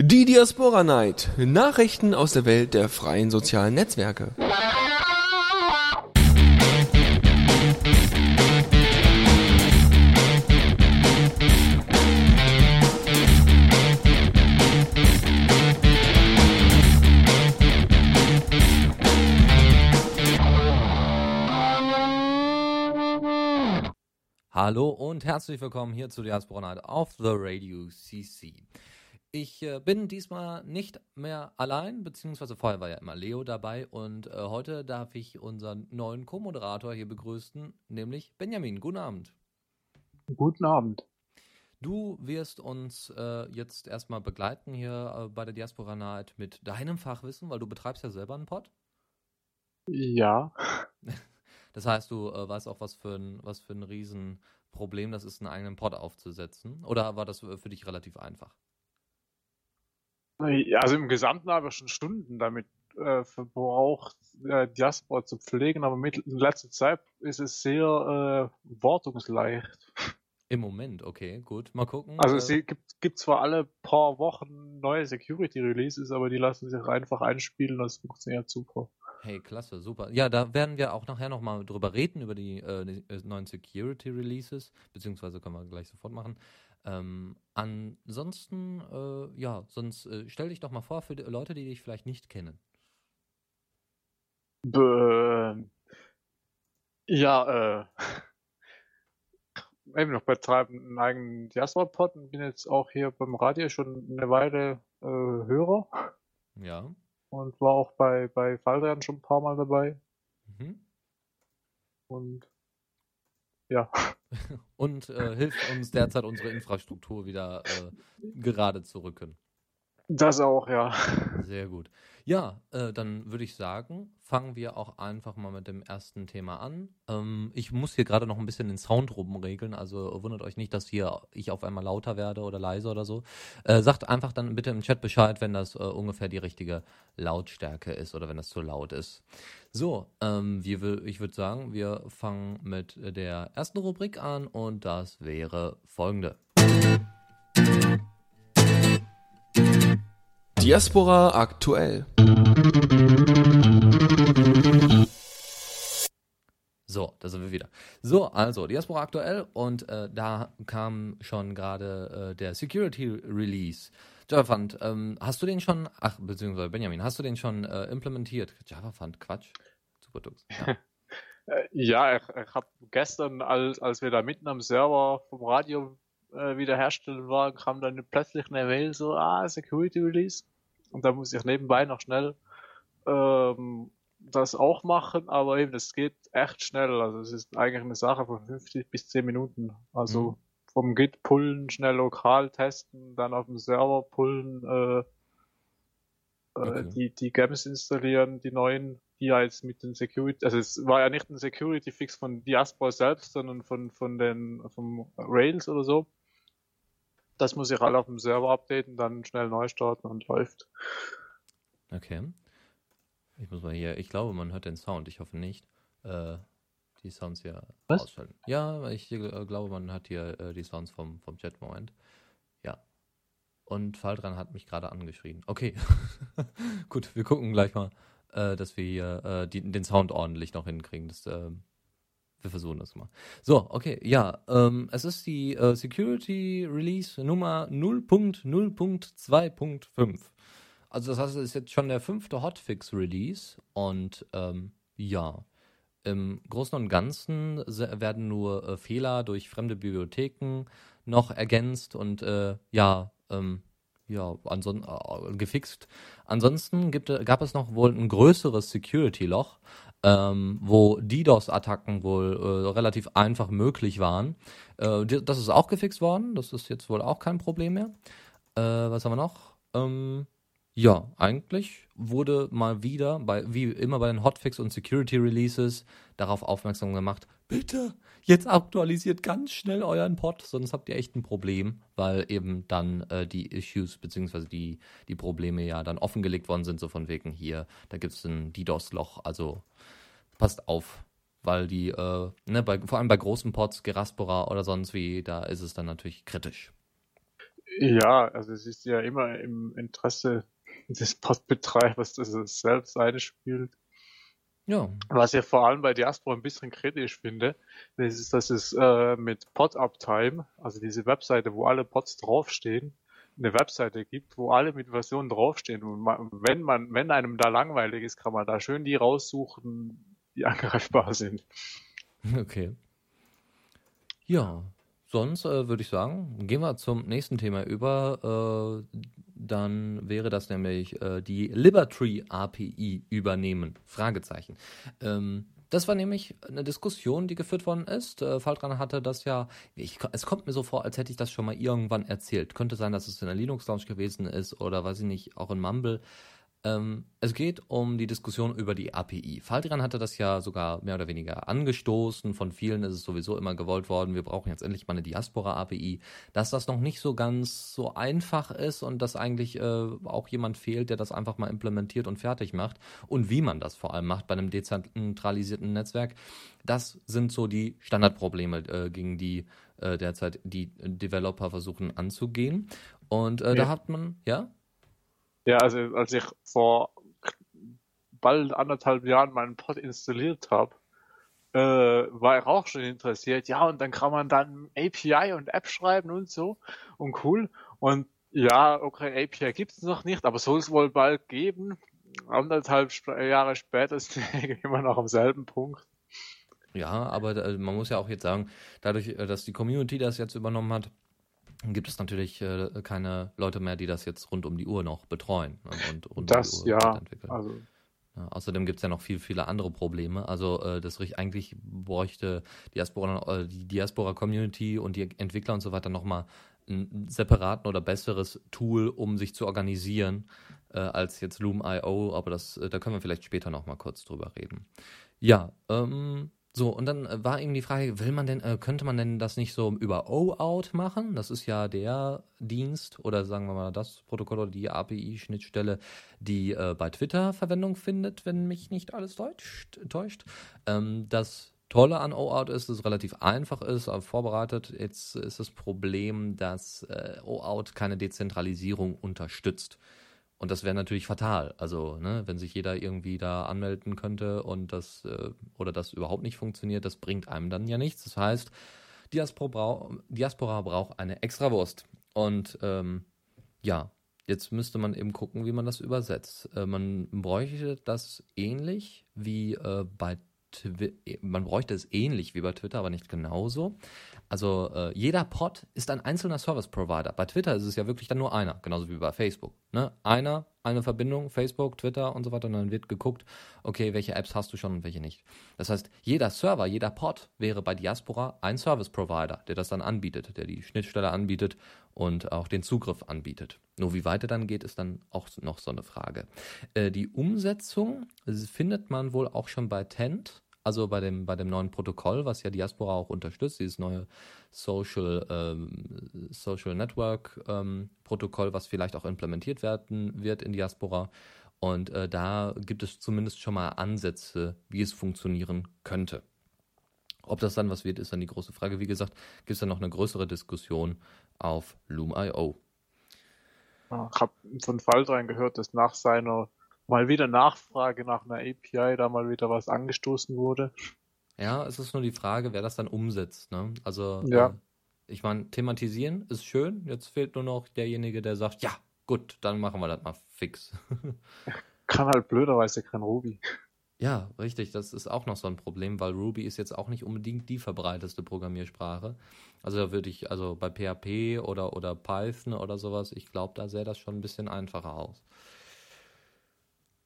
Die Diaspora Night. Nachrichten aus der Welt der freien sozialen Netzwerke. Hallo und herzlich willkommen hier zu Diaspora Night auf The Radio CC. Ich bin diesmal nicht mehr allein, beziehungsweise vorher war ja immer Leo dabei und heute darf ich unseren neuen Co-Moderator hier begrüßen, nämlich Benjamin. Guten Abend. Guten Abend. Du wirst uns jetzt erstmal begleiten hier bei der Diaspora Night mit deinem Fachwissen, weil du betreibst ja selber einen Pod. Ja. Das heißt, du weißt auch, was für ein Riesenproblem das ist, einen eigenen Pod aufzusetzen. Oder war das für dich relativ einfach? Also im Gesamten habe ich schon Stunden damit verbraucht, Diaspora zu pflegen, aber in letzter Zeit ist es sehr wartungsleicht. Im Moment, okay, gut, mal gucken. Also es gibt zwar alle paar Wochen neue Security-Releases, aber die lassen sich einfach einspielen, das funktioniert super. Hey, klasse, super. Ja, da werden wir auch nachher nochmal drüber reden, über die neuen Security-Releases, beziehungsweise können wir gleich sofort machen. Ansonsten, stell dich doch mal vor für die Leute, die dich vielleicht nicht kennen. Eben noch betreiben einen eigenen Diaspora-Pod und bin jetzt auch hier beim Radio schon eine Weile Hörer. Ja. Und war auch bei Faldrian schon ein paar Mal dabei. Mhm. Und ja. Und hilft uns derzeit unsere Infrastruktur wieder gerade zu rücken. Das auch, ja. Sehr gut. Ja, dann würde ich sagen, fangen wir auch einfach mal mit dem ersten Thema an. Ich muss hier gerade noch ein bisschen den Sound rumregeln, also wundert euch nicht, dass hier ich auf einmal lauter werde oder leiser oder so. Sagt einfach dann bitte im Chat Bescheid, wenn das ungefähr die richtige Lautstärke ist oder wenn das zu laut ist. So, ich würde sagen, wir fangen mit der ersten Rubrik an und das wäre folgende. Diaspora aktuell. So, da sind wir wieder. So, also Diaspora aktuell und da kam schon gerade der Security Release. Javafund, hast du den schon, beziehungsweise Benjamin, hast du den schon implementiert? Javafund, Quatsch. Superdux. Ja. Ja, ich habe gestern, als wir da mitten am Server vom Radio wiederherstellen waren, kam dann plötzlich eine Mail so, Security Release. Und da muss ich nebenbei noch schnell das auch machen, aber eben, das geht echt schnell. Also es ist eigentlich eine Sache von 50 bis 10 Minuten. Also vom Git pullen, schnell lokal testen, dann auf dem Server pullen, okay. Die Gems installieren, die neuen, die ja jetzt mit den Security, also es war ja nicht ein Security-Fix von Diaspora selbst, sondern vom Rails oder so. Das muss ich halt auf dem Server updaten, dann schnell neu starten und läuft. Okay. Ich muss mal hier, ich glaube, man hört den Sound, ich hoffe nicht. Die Sounds hier ausschalten. Ja, ich glaube, man hat hier die Sounds vom Chat Moment. Ja. Und Faldran hat mich gerade angeschrien. Okay. Gut, wir gucken gleich mal, dass wir hier den Sound ordentlich noch hinkriegen. Wir versuchen das mal. So, okay, ja. Es ist die Security Release Nummer 0.0.2.5. Also das heißt, es ist jetzt schon der 5. Hotfix-Release und im Großen und Ganzen werden nur Fehler durch fremde Bibliotheken noch ergänzt und gefixt. Ansonsten gab es noch wohl ein größeres Security-Loch, wo DDoS-Attacken wohl relativ einfach möglich waren. Das ist auch gefixt worden, das ist jetzt wohl auch kein Problem mehr. Was haben wir noch? Ja, eigentlich wurde mal wieder, wie immer bei den Hotfix- und Security-Releases, darauf aufmerksam gemacht, bitte, jetzt aktualisiert ganz schnell euren Pod, sonst habt ihr echt ein Problem, weil eben dann die Issues bzw. die Probleme ja dann offengelegt worden sind, so von wegen hier, da gibt es ein DDoS-Loch, also passt auf, weil die, vor allem bei großen Pods, Geraspora oder sonst wie, da ist es dann natürlich kritisch. Ja, also es ist ja immer im Interesse des Podbetreibers, dass er selbst eine spielt. Ja. Was ich vor allem bei Diaspora ein bisschen kritisch finde, ist, dass es mit PodUptime, also diese Webseite, wo alle Pods draufstehen, eine Webseite gibt, wo alle mit Versionen draufstehen. Und wenn einem da langweilig ist, kann man da schön die raussuchen, die angreifbar sind. Okay. Ja, sonst würde ich sagen, gehen wir zum nächsten Thema über. Dann wäre das nämlich die Libertree-API übernehmen, Fragezeichen. Das war nämlich eine Diskussion, die geführt worden ist. Faltran hatte das ja, es kommt mir so vor, als hätte ich das schon mal irgendwann erzählt. Könnte sein, dass es in der Linux-Lounge gewesen ist oder weiß ich nicht, auch in Mumble. Es geht um die Diskussion über die API. Faltran hatte das ja sogar mehr oder weniger angestoßen. Von vielen ist es sowieso immer gewollt worden, wir brauchen jetzt endlich mal eine Diaspora-API. Dass das noch nicht so ganz so einfach ist und dass eigentlich auch jemand fehlt, der das einfach mal implementiert und fertig macht. Und wie man das vor allem macht bei einem dezentralisierten Netzwerk. Das sind so die Standardprobleme, gegen die derzeit die Developer versuchen anzugehen. Und da hat man, ja? Ja, also als ich vor bald 1,5 Jahren meinen Pod installiert habe, war ich auch schon interessiert. Ja, und dann kann man dann API und App schreiben und so und cool. Und ja, okay, API gibt es noch nicht, aber soll es wohl bald geben. 1,5 Jahre später ist immer noch am selben Punkt. Ja, aber man muss ja auch jetzt sagen, dadurch, dass die Community das jetzt übernommen hat, gibt es natürlich keine Leute mehr, die das jetzt rund um die Uhr noch betreuen und rund um die Uhr entwickeln. Also. Ja, außerdem gibt es ja noch viele andere Probleme. Also eigentlich bräuchte die Diaspora-Community und die Entwickler und so weiter nochmal ein separaten oder besseres Tool, um sich zu organisieren, als jetzt Loom.io. Aber da können wir vielleicht später nochmal kurz drüber reden. Ja, so, und dann war eben die Frage, könnte man denn das nicht so über OAuth machen? Das ist ja der Dienst oder sagen wir mal das Protokoll oder die API-Schnittstelle, die bei Twitter Verwendung findet, wenn mich nicht alles täuscht. Das Tolle an OAuth ist, dass es relativ einfach ist, aber vorbereitet. Jetzt ist das Problem, dass OAuth keine Dezentralisierung unterstützt. Und das wäre natürlich fatal. Also, wenn sich jeder irgendwie da anmelden könnte und das oder das überhaupt nicht funktioniert, das bringt einem dann ja nichts. Das heißt, Diaspora braucht eine Extrawurst. Und jetzt müsste man eben gucken, wie man das übersetzt. Man bräuchte es ähnlich wie bei Twitter, aber nicht genauso. Also jeder Pod ist ein einzelner Service-Provider. Bei Twitter ist es ja wirklich dann nur einer, genauso wie bei Facebook. Ne? Eine Verbindung, Facebook, Twitter und so weiter. Und dann wird geguckt, okay, welche Apps hast du schon und welche nicht. Das heißt, jeder Server, jeder Pod wäre bei Diaspora ein Service-Provider, der das dann anbietet, der die Schnittstelle anbietet und auch den Zugriff anbietet. Nur wie weiter dann geht, ist dann auch noch so eine Frage. Die Umsetzung findet man wohl auch schon bei Tent, also bei dem neuen Protokoll, was ja Diaspora auch unterstützt, dieses neue Social Network Protokoll, was vielleicht auch implementiert werden wird in Diaspora. Und da gibt es zumindest schon mal Ansätze, wie es funktionieren könnte. Ob das dann was wird, ist dann die große Frage. Wie gesagt, gibt es dann noch eine größere Diskussion auf Loom.io. Ich habe von Faltran gehört, dass nach seiner mal wieder Nachfrage nach einer API da mal wieder was angestoßen wurde. Ja, es ist nur die Frage, wer das dann umsetzt. Ne? Also, ja. Ich meine, thematisieren ist schön. Jetzt fehlt nur noch derjenige, der sagt, ja, gut, dann machen wir das mal fix. Kann halt blöderweise kein Ruby. Ja, richtig, das ist auch noch so ein Problem, weil Ruby ist jetzt auch nicht unbedingt die verbreiteste Programmiersprache. Also da würde ich, bei PHP oder Python oder sowas, ich glaube, da sähe das schon ein bisschen einfacher aus.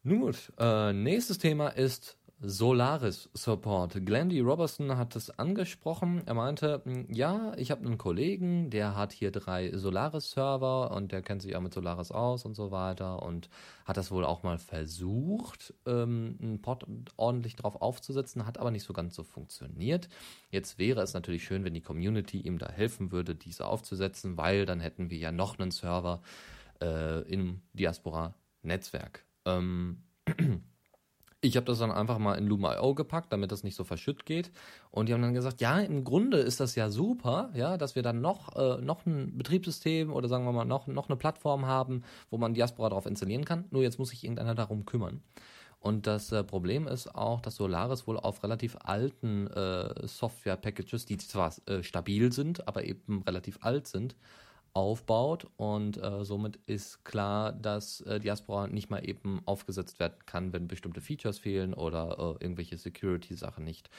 Nun gut, nächstes Thema ist Solaris Support. Glendy Robertson hat es angesprochen. Er meinte, ja, ich habe einen Kollegen, der hat hier 3 Solaris-Server und der kennt sich auch mit Solaris aus und so weiter und hat das wohl auch mal versucht, einen Pod ordentlich drauf aufzusetzen, hat aber nicht so ganz so funktioniert. Jetzt wäre es natürlich schön, wenn die Community ihm da helfen würde, diese aufzusetzen, weil dann hätten wir ja noch einen Server im Diaspora-Netzwerk. Ich habe das dann einfach mal in Loom.io gepackt, damit das nicht so verschütt geht. Und die haben dann gesagt, ja, im Grunde ist das ja super, ja, dass wir dann noch ein Betriebssystem oder sagen wir mal noch eine Plattform haben, wo man Diaspora drauf installieren kann. Nur jetzt muss sich irgendeiner darum kümmern. Und das Problem ist auch, dass Solaris wohl auf relativ alten Software-Packages, die zwar stabil sind, aber eben relativ alt sind, aufbaut und somit ist klar, dass Diaspora nicht mal eben aufgesetzt werden kann, wenn bestimmte Features fehlen oder irgendwelche Security-Sachen nicht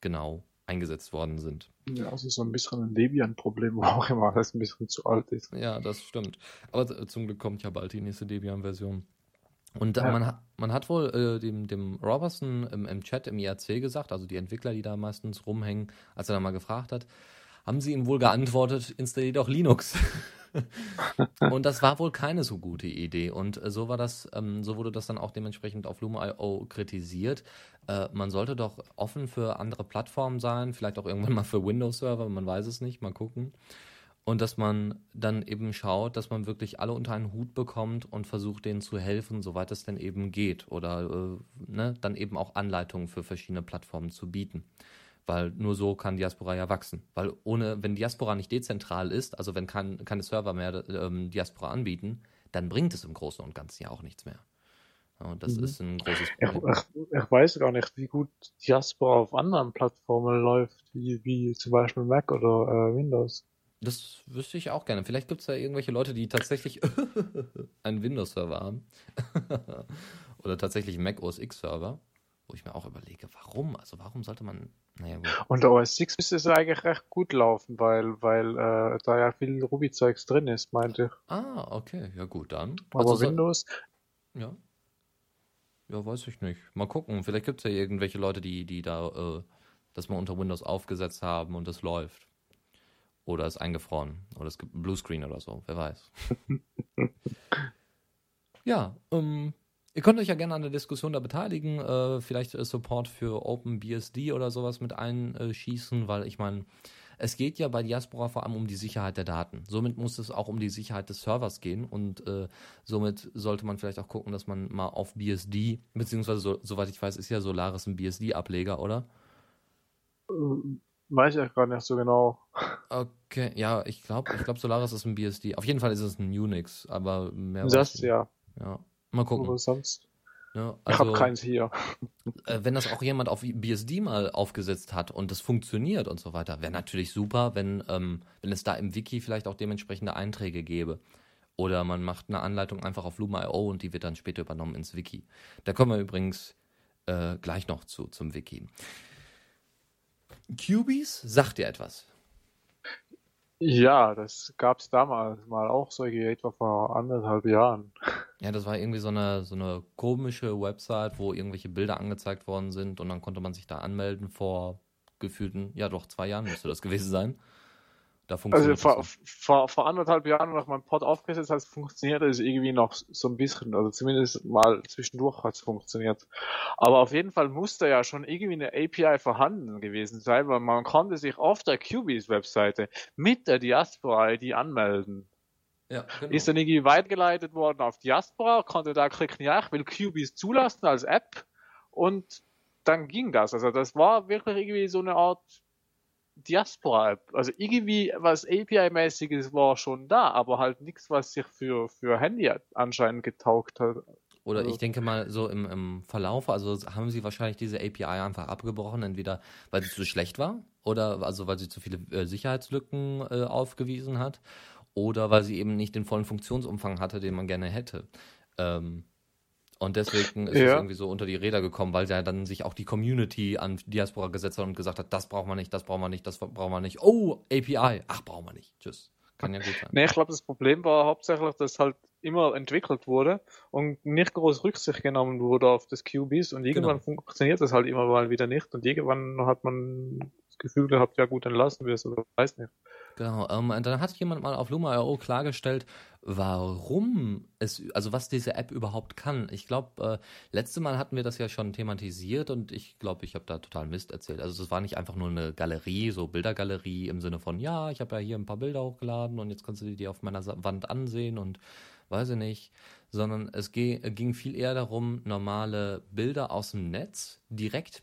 genau eingesetzt worden sind. Ja, das ist so ein bisschen ein Debian-Problem, wo auch immer das ein bisschen zu alt ist. Ja, das stimmt. Aber zum Glück kommt ja bald die nächste Debian-Version. Und ja. man hat wohl dem Robertson im Chat im IRC gesagt, also die Entwickler, die da meistens rumhängen, als er da mal gefragt hat, haben sie ihm wohl geantwortet, installiert doch Linux. Und das war wohl keine so gute Idee. Und so war das, so wurde das dann auch dementsprechend auf Loom.io kritisiert. Man sollte doch offen für andere Plattformen sein, vielleicht auch irgendwann mal für Windows-Server, man weiß es nicht, mal gucken. Und dass man dann eben schaut, dass man wirklich alle unter einen Hut bekommt und versucht, denen zu helfen, soweit es denn eben geht. Oder dann eben auch Anleitungen für verschiedene Plattformen zu bieten. Weil nur so kann Diaspora ja wachsen. Weil wenn Diaspora nicht dezentral ist, also wenn keine Server mehr Diaspora anbieten, dann bringt es im Großen und Ganzen ja auch nichts mehr. Und das ist ein großes Problem. Ich weiß gar nicht, wie gut Diaspora auf anderen Plattformen läuft, wie zum Beispiel Mac oder Windows. Das wüsste ich auch gerne. Vielleicht gibt es ja irgendwelche Leute, die tatsächlich einen Windows-Server haben. Oder tatsächlich einen Mac OS X-Server. Wo ich mir auch überlege, warum? Also warum sollte man... Naja, und OS 6 müsste es eigentlich recht gut laufen, weil da ja viel Ruby-Zeugs drin ist, meinte ich. Ah, okay. Ja gut, dann. Aber also, Windows... Ja. Ja, weiß ich nicht. Mal gucken. Vielleicht gibt es ja irgendwelche Leute, die da das mal unter Windows aufgesetzt haben und es läuft. Oder ist eingefroren. Oder es gibt einen Bluescreen oder so. Wer weiß. Ja, ihr könnt euch ja gerne an der Diskussion da beteiligen, vielleicht Support für OpenBSD oder sowas mit einschießen, weil ich meine, es geht ja bei Diaspora vor allem um die Sicherheit der Daten. Somit muss es auch um die Sicherheit des Servers gehen und somit sollte man vielleicht auch gucken, dass man mal auf BSD, beziehungsweise soweit ich weiß, ist ja Solaris ein BSD-Ableger, oder? Weiß ich gerade nicht so genau. Okay, ja, ich glaube Solaris ist ein BSD. Auf jeden Fall ist es ein Unix, aber mehr weiß ich nicht. Das, ja. Ja. Mal gucken. Oder sonst. Ja, also, ich habe keins hier. Wenn das auch jemand auf BSD mal aufgesetzt hat und das funktioniert und so weiter, wäre natürlich super, wenn es da im Wiki vielleicht auch dementsprechende Einträge gäbe. Oder man macht eine Anleitung einfach auf Loom.io und die wird dann später übernommen ins Wiki. Da kommen wir übrigens gleich noch zum Wiki. Cubies, sagt ihr etwas? Ja, das gab es damals mal auch solche, etwa vor 1,5 Jahren. Ja, das war irgendwie so eine komische Website, wo irgendwelche Bilder angezeigt worden sind und dann konnte man sich da anmelden vor gefühlten, ja doch, 2 Jahren müsste das gewesen sein. Da funktioniert also vor 1,5 Jahren noch mein Pod aufgesetzt hat, funktioniert es irgendwie noch so ein bisschen, also zumindest mal zwischendurch hat es funktioniert. Aber auf jeden Fall musste ja schon irgendwie eine API vorhanden gewesen sein, weil man konnte sich auf der Cubies-Webseite mit der Diaspora-ID anmelden. Ja, genau. Ist dann irgendwie weitergeleitet worden auf Diaspora, konnte da klicken, ja, ich will Cubies zulassen als App und dann ging das. Also das war wirklich irgendwie so eine Art Diaspora-App. Also irgendwie was API-mäßiges war schon da, aber halt nichts, was sich für Handy anscheinend getaugt hat. Oder ich denke mal so im Verlauf, also haben sie wahrscheinlich diese API einfach abgebrochen, entweder weil sie zu schlecht war oder also weil sie zu viele Sicherheitslücken aufgewiesen hat. Oder weil sie eben nicht den vollen Funktionsumfang hatte, den man gerne hätte. Und deswegen ist es irgendwie so unter die Räder gekommen, weil ja dann sich auch die Community an Diaspora gesetzt hat und gesagt hat, das braucht man nicht, das braucht man nicht, das braucht man nicht. Oh, API, ach, braucht man nicht. Tschüss. Kann ja gut sein. Nee, ich glaube, das Problem war hauptsächlich, dass halt immer entwickelt wurde und nicht groß Rücksicht genommen wurde auf das Cubies und irgendwann funktioniert das halt immer mal wieder nicht und irgendwann hat man das Gefühl gehabt, ja gut, dann lassen wir es oder weiß nicht. Genau, dann hat jemand mal auf Loom.io klargestellt, warum es, also was diese App überhaupt kann. Ich glaube, letztes Mal hatten wir das ja schon thematisiert und ich glaube, ich habe da total Mist erzählt. Also es war nicht einfach nur eine Galerie, so Bildergalerie im Sinne von, ja, ich habe ja hier ein paar Bilder hochgeladen und jetzt kannst du die auf meiner Wand ansehen und weiß ich nicht, sondern es ging viel eher darum, normale Bilder aus dem Netz direkt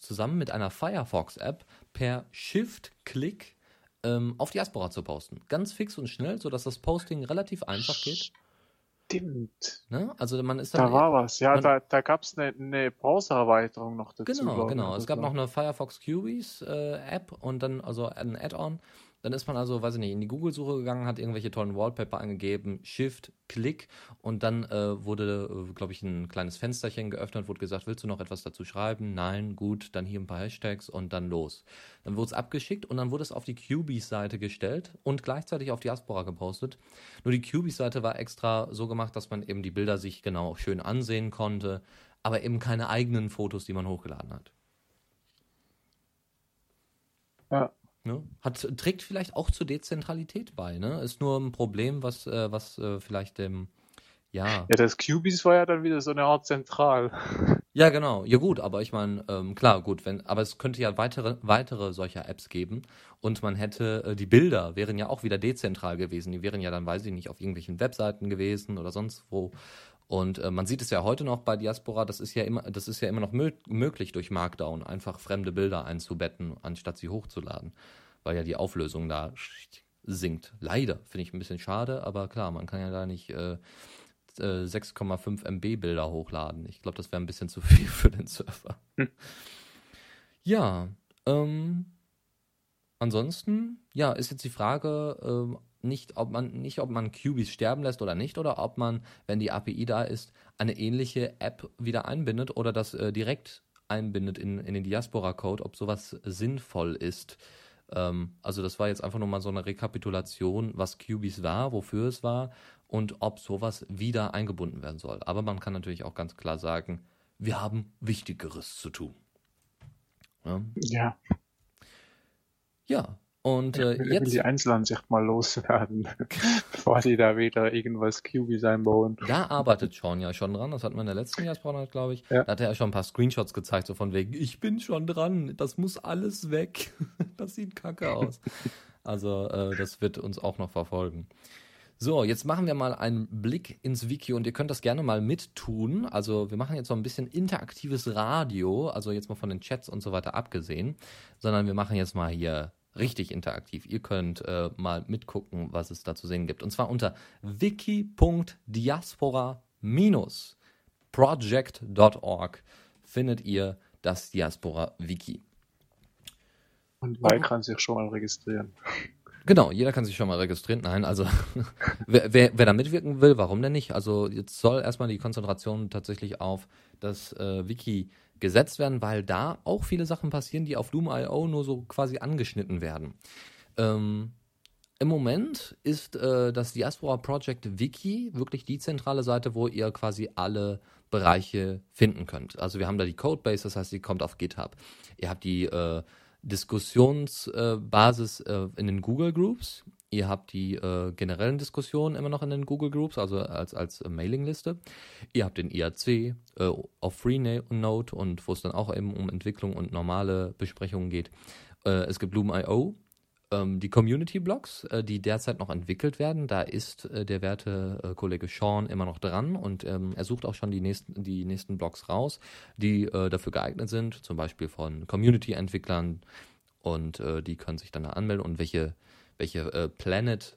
zusammen mit einer Firefox-App per Shift-Klick auf Diaspora zu posten. Ganz fix und schnell, sodass das Posting relativ einfach geht. Stimmt. Ne? Also man ist da war was. Ja, da gab es eine Browser-Erweiterung noch dazu. Genau. Es gab noch eine Firefox QBs App und dann also ein Add-on. Dann ist man also, weiß ich nicht, in die Google-Suche gegangen, hat irgendwelche tollen Wallpaper angegeben, Shift, Klick und dann wurde, glaube ich, ein kleines Fensterchen geöffnet, wurde gesagt, willst du noch etwas dazu schreiben? Nein, gut, dann hier ein paar Hashtags und dann los. Dann wurde es abgeschickt und dann wurde es auf die QBs-Seite gestellt und gleichzeitig auf Diaspora gepostet. Nur die QBs-Seite war extra so gemacht, dass man eben die Bilder sich genau schön ansehen konnte, aber eben keine eigenen Fotos, die man hochgeladen hat. Ja. Ne? Trägt vielleicht auch zur Dezentralität bei, ne? Ist nur ein Problem, was vielleicht dem ja, das QBs war ja dann wieder so eine Art zentral. Ja, genau. Ja gut, aber ich meine, klar, gut, aber es könnte ja weitere solcher Apps geben und man hätte, die Bilder wären ja auch wieder dezentral gewesen. Die wären ja dann, weiß ich nicht, auf irgendwelchen Webseiten gewesen oder sonst wo. Und man sieht es ja heute noch bei Diaspora, das ist ja immer noch möglich durch Markdown, einfach fremde Bilder einzubetten, anstatt sie hochzuladen, weil ja die Auflösung da sinkt. Leider, finde ich ein bisschen schade, aber klar, man kann ja da nicht 6,5 MB Bilder hochladen. Ich glaube, das wäre ein bisschen zu viel für den Server. Ja, ansonsten, ja, ist jetzt die Frage, ob man QBs sterben lässt oder nicht, oder ob man, wenn die API da ist, eine ähnliche App wieder einbindet oder das direkt einbindet in den Diaspora-Code, ob sowas sinnvoll ist. Also das war jetzt einfach nur mal so eine Rekapitulation, was QBs war, wofür es war und ob sowas wieder eingebunden werden soll. Aber man kann natürlich auch ganz klar sagen, wir haben Wichtigeres zu tun. Ja. Und jetzt will die Einzelansicht mal loswerden, bevor die da wieder irgendwas QBs einbauen. Da arbeitet Sean ja schon dran, das hatten wir in der letzten Jahresbranche, glaube ich. Ja. Da hat er ja schon ein paar Screenshots gezeigt, so von wegen, ich bin schon dran, das muss alles weg. Das sieht kacke aus. Also das wird uns auch noch verfolgen. So, jetzt machen wir mal einen Blick ins Wiki und ihr könnt das gerne mal mittun. Also wir machen jetzt so ein bisschen interaktives Radio, also jetzt mal von den Chats und so weiter abgesehen, sondern wir machen jetzt mal hier richtig interaktiv. Ihr könnt mal mitgucken, was es da zu sehen gibt. Und zwar unter wiki.diaspora-project.org findet ihr das Diaspora-Wiki. Und man kann sich schon mal registrieren. Genau, jeder kann sich schon mal registrieren. Nein, also wer da mitwirken will, warum denn nicht? Also jetzt soll erstmal die Konzentration tatsächlich auf das Wiki gesetzt werden, weil da auch viele Sachen passieren, die auf Loom.io nur so quasi angeschnitten werden. Im Moment ist das Diaspora Project Wiki wirklich die zentrale Seite, wo ihr quasi alle Bereiche finden könnt. Also wir haben da die Codebase, das heißt, die kommt auf GitHub. Ihr habt die Diskussionsbasis in den Google Groups. Ihr habt die generellen Diskussionen immer noch in den Google Groups, also als Mailingliste. Ihr habt den IRC auf Freenode und wo es dann auch eben um Entwicklung und normale Besprechungen geht. Es gibt Loom.io, die Community-Blogs, die derzeit noch entwickelt werden. Da ist der werte Kollege Sean immer noch dran und er sucht auch schon die nächsten Blogs raus, die dafür geeignet sind, zum Beispiel von Community-Entwicklern und die können sich dann da anmelden und welche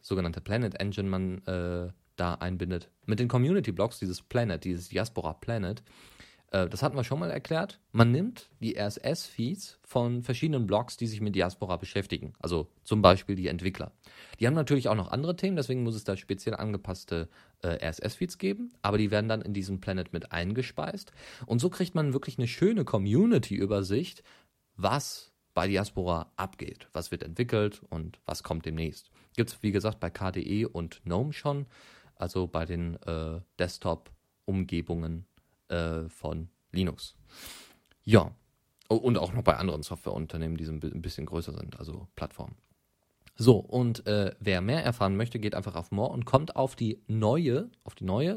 sogenannte Planet Engine man da einbindet. Mit den Community-Blogs, dieses Diaspora-Planet, das hatten wir schon mal erklärt. Man nimmt die RSS-Feeds von verschiedenen Blogs, die sich mit Diaspora beschäftigen. Also zum Beispiel die Entwickler. Die haben natürlich auch noch andere Themen, deswegen muss es da speziell angepasste RSS-Feeds geben. Aber die werden dann in diesen Planet mit eingespeist. Und so kriegt man wirklich eine schöne Community-Übersicht, was bei Diaspora abgeht. Was wird entwickelt und was kommt demnächst? Gibt es, wie gesagt, bei KDE und GNOME schon, also bei den Desktop-Umgebungen von Linux. Ja, und auch noch bei anderen Softwareunternehmen, die so ein bisschen größer sind, also Plattformen. So, und wer mehr erfahren möchte, geht einfach auf More und kommt auf die neue,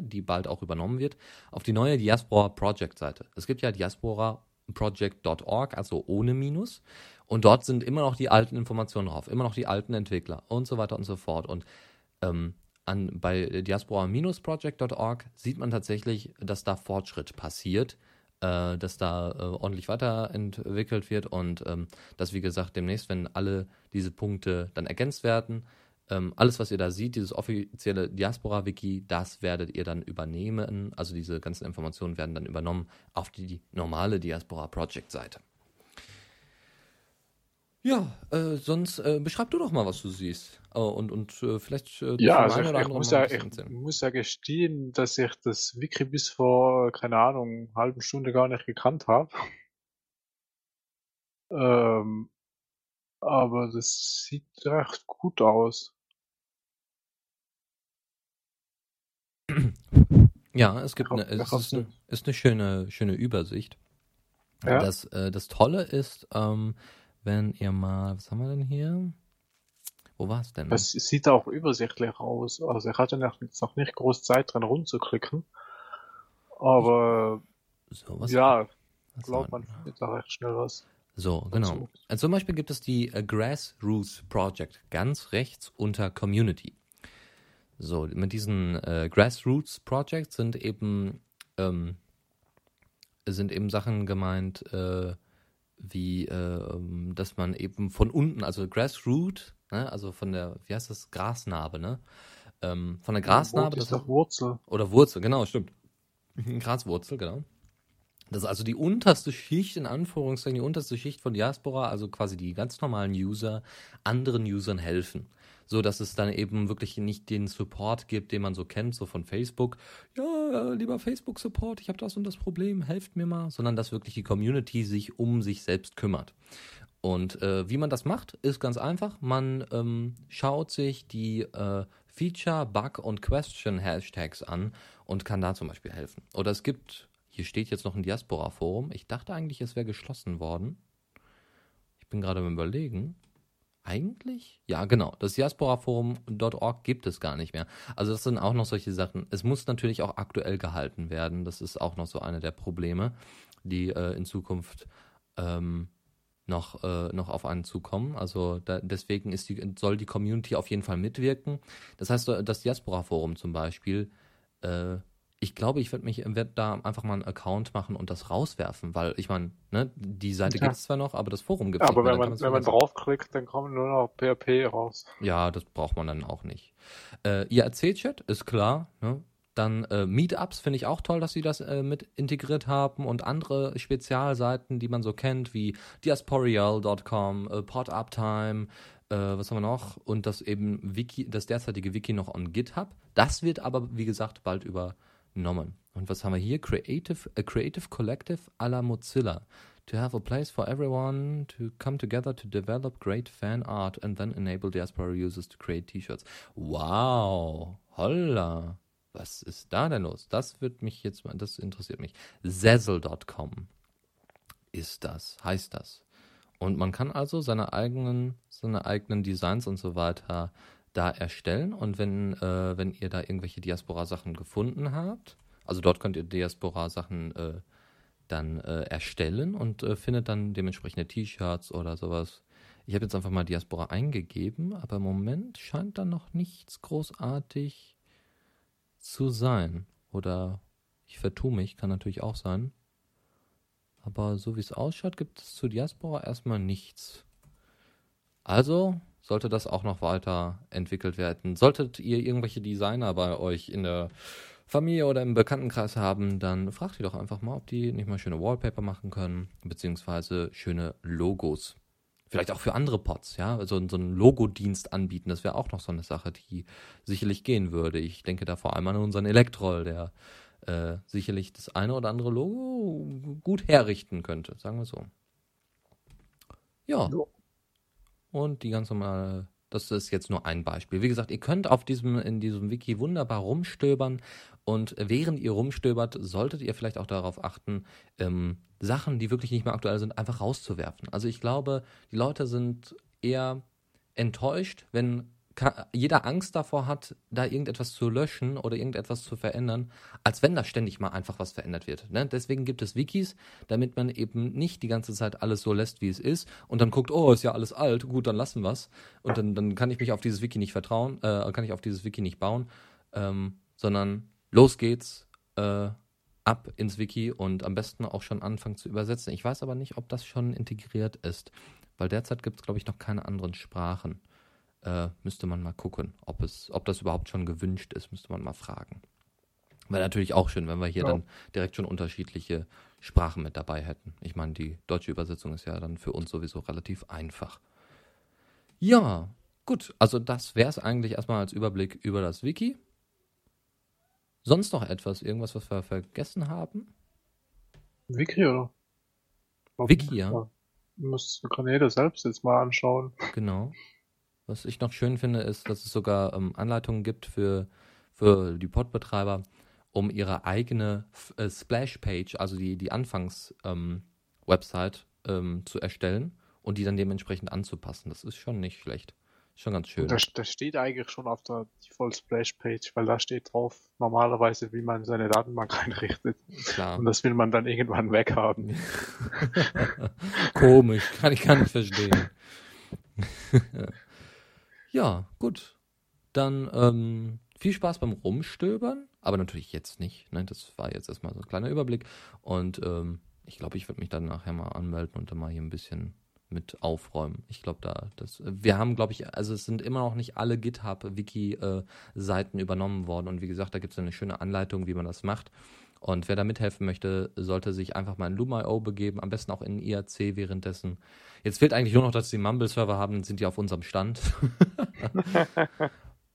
die bald auch übernommen wird, auf die neue Diaspora-Project-Seite. Es gibt ja Diaspora-Project.org, also ohne Minus. Und dort sind immer noch die alten Informationen drauf, immer noch die alten Entwickler und so weiter und so fort. Und bei diaspora-project.org sieht man tatsächlich, dass da Fortschritt passiert, dass da ordentlich weiterentwickelt wird und dass, wie gesagt, demnächst, wenn alle diese Punkte dann ergänzt werden, alles, was ihr da seht, dieses offizielle Diaspora-Wiki, das werdet ihr dann übernehmen. Also diese ganzen Informationen werden dann übernommen auf die normale Diaspora-Project-Seite. Ja, sonst beschreib du doch mal, was du siehst. Und vielleicht... ja, also ich muss ja gestehen, dass ich das Wiki bis vor, keine Ahnung, einer halben Stunde gar nicht gekannt habe. Aber das sieht recht gut aus. Ja, es ist eine schöne Übersicht. Ja. Das Tolle ist... wenn ihr mal, was haben wir denn hier? Wo war es denn? Das sieht auch übersichtlich aus. Also ich hatte noch nicht groß Zeit dran rumzuklicken. Aber so, glaubt man findet da recht schnell was. So, genau. Dazu. Also zum Beispiel gibt es die Grassroots Project ganz rechts unter Community. So, mit diesen Grassroots Project sind eben Sachen gemeint, wie dass man eben von unten, also Grassroot, ne, also von der, wie heißt das, Grasnarbe, ne? Von der Grasnarbe. Das ist doch Wurzel. Oder Wurzel, genau, stimmt. Graswurzel, genau. Das ist also die unterste Schicht, in Anführungszeichen, die unterste Schicht von Diaspora, also quasi die ganz normalen User, anderen Usern helfen. So, dass es dann eben wirklich nicht den Support gibt, den man so kennt, so von Facebook. Ja, lieber Facebook-Support, ich habe das und das Problem, helft mir mal. Sondern, dass wirklich die Community sich um sich selbst kümmert. Und wie man das macht, ist ganz einfach. Man schaut sich die Feature-, Bug- und Question-Hashtags an und kann da zum Beispiel helfen. Oder es gibt, hier steht jetzt noch ein Diaspora-Forum. Ich dachte eigentlich, es wäre geschlossen worden. Ich bin gerade am Überlegen. Eigentlich? Ja, genau. Das diasporaforum.org gibt es gar nicht mehr. Also das sind auch noch solche Sachen. Es muss natürlich auch aktuell gehalten werden. Das ist auch noch so eine der Probleme, die in Zukunft noch auf einen zukommen. Also deswegen soll die Community auf jeden Fall mitwirken. Das heißt, das Diasporaforum zum Beispiel, ich glaube, ich werde da einfach mal einen Account machen und das rauswerfen, weil ich meine, ne, die Seite gibt es zwar noch, aber das Forum gibt es nicht. Aber wenn man draufklickt, dann kommen nur noch PHP raus. Ja, das braucht man dann auch nicht. IRC-Chat ist klar. Ne? Dann Meetups finde ich auch toll, dass sie das mit integriert haben und andere Spezialseiten, die man so kennt, wie diasporial.com, PodUptime, was haben wir noch? Und das derzeitige Wiki noch on GitHub. Das wird aber, wie gesagt, bald übernommen. Und was haben wir hier? A creative Collective à la Mozilla. To have a place for everyone to come together to develop great fan art and then enable diaspora users to create T-Shirts. Wow, holla. Was ist da denn los? Das interessiert mich. Zazzle.com heißt das. Und man kann also seine eigenen Designs und so weiter da erstellen. Und wenn ihr da irgendwelche Diaspora-Sachen gefunden habt, also dort könnt ihr Diaspora-Sachen dann erstellen und findet dann dementsprechende T-Shirts oder sowas. Ich habe jetzt einfach mal Diaspora eingegeben, aber im Moment scheint da noch nichts großartig zu sein. Oder ich vertue mich, kann natürlich auch sein. Aber so wie es ausschaut, gibt es zu Diaspora erstmal nichts. Also sollte das auch noch weiter entwickelt werden. Solltet ihr irgendwelche Designer bei euch in der Familie oder im Bekanntenkreis haben, dann fragt die doch einfach mal, ob die nicht mal schöne Wallpaper machen können, beziehungsweise schöne Logos. Vielleicht auch für andere Pods, ja, also so einen Logodienst anbieten, das wäre auch noch so eine Sache, die sicherlich gehen würde. Ich denke da vor allem an unseren Elektrol, der sicherlich das eine oder andere Logo gut herrichten könnte, sagen wir so. Ja. Und die ganz normale, das ist jetzt nur ein Beispiel. Wie gesagt, ihr könnt in diesem Wiki wunderbar rumstöbern und während ihr rumstöbert, solltet ihr vielleicht auch darauf achten, Sachen, die wirklich nicht mehr aktuell sind, einfach rauszuwerfen. Also ich glaube, die Leute sind eher enttäuscht, wenn jeder Angst davor hat, da irgendetwas zu löschen oder irgendetwas zu verändern, als wenn da ständig mal einfach was verändert wird. Ne? Deswegen gibt es Wikis, damit man eben nicht die ganze Zeit alles so lässt, wie es ist und dann guckt, oh, ist ja alles alt, gut, dann lassen wir's. Und dann kann ich mich auf dieses Wiki nicht vertrauen, kann ich auf dieses Wiki nicht bauen, sondern los geht's, ab ins Wiki und am besten auch schon anfangen zu übersetzen. Ich weiß aber nicht, ob das schon integriert ist, weil derzeit gibt es, glaube ich, noch keine anderen Sprachen. Müsste man mal gucken, ob das überhaupt schon gewünscht ist, müsste man mal fragen. Wäre natürlich auch schön, wenn wir hier dann direkt schon unterschiedliche Sprachen mit dabei hätten. Ich meine, die deutsche Übersetzung ist ja dann für uns sowieso relativ einfach. Ja, gut. Also das wäre es eigentlich erstmal als Überblick über das Wiki. Sonst noch etwas? Irgendwas, was wir vergessen haben? Wiki, oder? Wiki, ja. Muss kann jeder selbst jetzt mal anschauen. Genau. Was ich noch schön finde, ist, dass es sogar Anleitungen gibt für die Pod-Betreiber, um ihre eigene Splash-Page, also die Anfangs-Website zu erstellen und die dann dementsprechend anzupassen. Das ist schon nicht schlecht. Schon ganz schön. Das steht eigentlich schon auf der Default-Splash-Page, weil da steht drauf, normalerweise, wie man seine Datenbank einrichtet. Klar. Und das will man dann irgendwann weghaben. Komisch, kann ich gar nicht verstehen. Ja, gut. Dann viel Spaß beim Rumstöbern, aber natürlich jetzt nicht. Nein, das war jetzt erstmal so ein kleiner Überblick. Und ich glaube, ich würde mich dann nachher mal anmelden und dann mal hier ein bisschen mit aufräumen. Ich glaube, wir haben, glaube ich, also es sind immer noch nicht alle GitHub-Wiki-Seiten übernommen worden und wie gesagt, da gibt es eine schöne Anleitung, wie man das macht und wer da mithelfen möchte, sollte sich einfach mal in Loom.io begeben, am besten auch in IRC währenddessen. Jetzt fehlt eigentlich nur noch, dass sie einen Mumble-Server haben, dann sind die auf unserem Stand.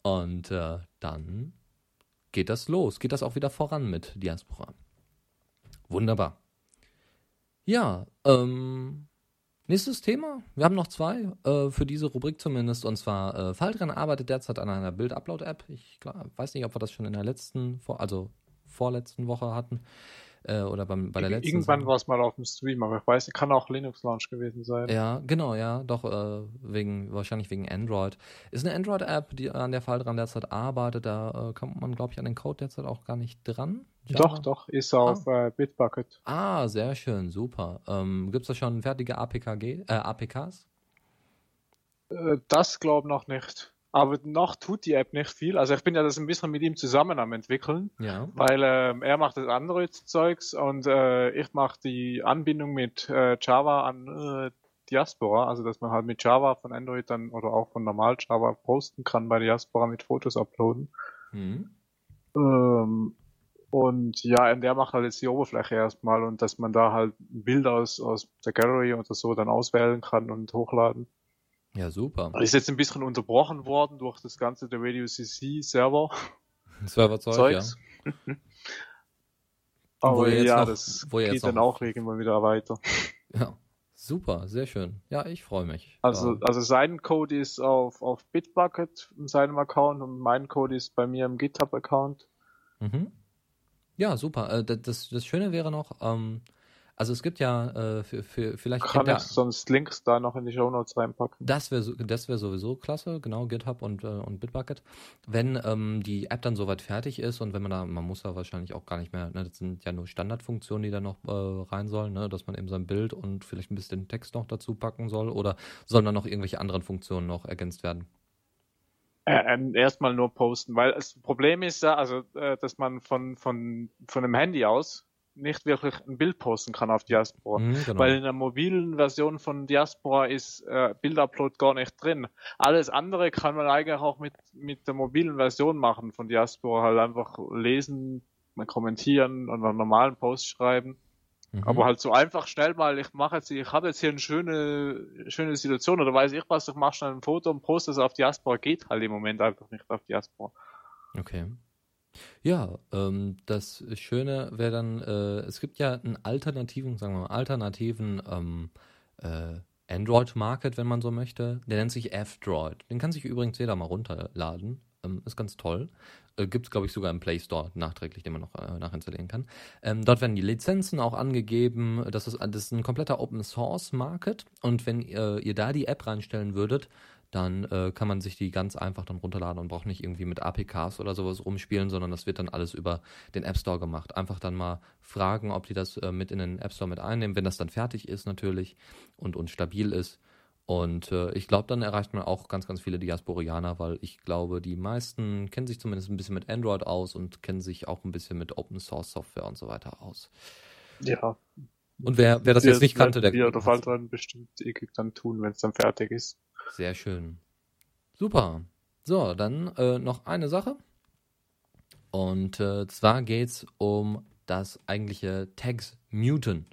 Und dann geht das los, geht das auch wieder voran mit Diaspora. Wunderbar. Ja, nächstes Thema, wir haben noch zwei, für diese Rubrik zumindest, und zwar Faltran arbeitet derzeit an einer Build-Upload-App. Ich weiß nicht, ob wir das schon in der vorletzten Woche hatten oder bei der letzten. Irgendwann war es mal auf dem Stream, aber ich weiß, es kann auch Linux-Launch gewesen sein. Ja, genau, ja, doch, wahrscheinlich wegen Android. Ist eine Android-App, die an der Faltran derzeit arbeitet, da kommt man, glaube ich, an den Code derzeit auch gar nicht dran. Ja. Doch, ist auf Bitbucket. Ah, sehr schön, super. Gibt es da schon fertige APKs? Das glaube ich noch nicht. Aber noch tut die App nicht viel. Also ich bin ja das ein bisschen mit ihm zusammen am entwickeln, ja. Weil er macht das Android-Zeugs und ich mache die Anbindung mit Java an Diaspora, also dass man halt mit Java von Android dann oder auch von normal Java posten kann bei Diaspora mit Fotos uploaden. Mhm. Und ja, der macht halt jetzt die Oberfläche erstmal und dass man da halt Bilder aus der Gallery oder so dann auswählen kann und hochladen. Ja, super. Ist jetzt ein bisschen unterbrochen worden durch das ganze der RadioCC Server-Zeug, ja. Aber ja, das geht dann auch irgendwann wieder weiter. Ja, super, sehr schön. Ja, ich freue mich. Also sein Code ist auf Bitbucket in seinem Account und mein Code ist bei mir im GitHub-Account. Mhm. Ja, super. Das Schöne wäre noch, also es gibt ja vielleicht... Kann ich sonst Links da noch in die Shownotes reinpacken? Das wäre sowieso klasse, genau, GitHub und Bitbucket. Wenn die App dann soweit fertig ist und wenn man muss da wahrscheinlich auch gar nicht mehr, ne, das sind ja nur Standardfunktionen, die da noch rein sollen, ne, dass man eben sein Bild und vielleicht ein bisschen Text noch dazu packen soll oder sollen dann noch irgendwelche anderen Funktionen noch ergänzt werden? Erstmal nur posten, weil das Problem ist ja, also dass man von einem Handy aus nicht wirklich ein Bild posten kann auf Diaspora, genau. Weil in der mobilen Version von Diaspora ist Bildupload gar nicht drin. Alles andere kann man eigentlich auch mit der mobilen Version machen von Diaspora, halt einfach lesen, kommentieren und einen normalen Post schreiben. Mhm. Aber halt so einfach schnell mal, ich habe jetzt hier eine schöne Situation oder weiß ich was, ich mache schnell ein Foto und poste es auf Diaspora, geht halt im Moment einfach nicht auf Diaspora. Okay. Ja, das Schöne wäre dann, es gibt ja einen alternativen Android-Market, wenn man so möchte, der nennt sich F-Droid. Den kann sich übrigens jeder mal runterladen. Ist ganz toll. Gibt es, glaube ich, sogar im Play Store nachträglich, den man noch nachinstallieren kann. Dort werden die Lizenzen auch angegeben. Das ist ein kompletter Open Source Market. Und wenn ihr da die App reinstellen würdet, dann kann man sich die ganz einfach dann runterladen und braucht nicht irgendwie mit APKs oder sowas rumspielen, sondern das wird dann alles über den App Store gemacht. Einfach dann mal fragen, ob die das mit in den App Store mit einnehmen, wenn das dann fertig ist natürlich und stabil ist. Und ich glaube, dann erreicht man auch ganz, ganz viele Diasporianer, weil ich glaube, die meisten kennen sich zumindest ein bisschen mit Android aus und kennen sich auch ein bisschen mit Open-Source-Software und so weiter aus. Ja. Und wer das jetzt nicht kannte, der... Wir fallen dran bestimmt eklig dann tun, wenn es dann fertig ist. Sehr schön. Super. So, dann noch eine Sache. Und zwar geht's um das eigentliche Tags muten.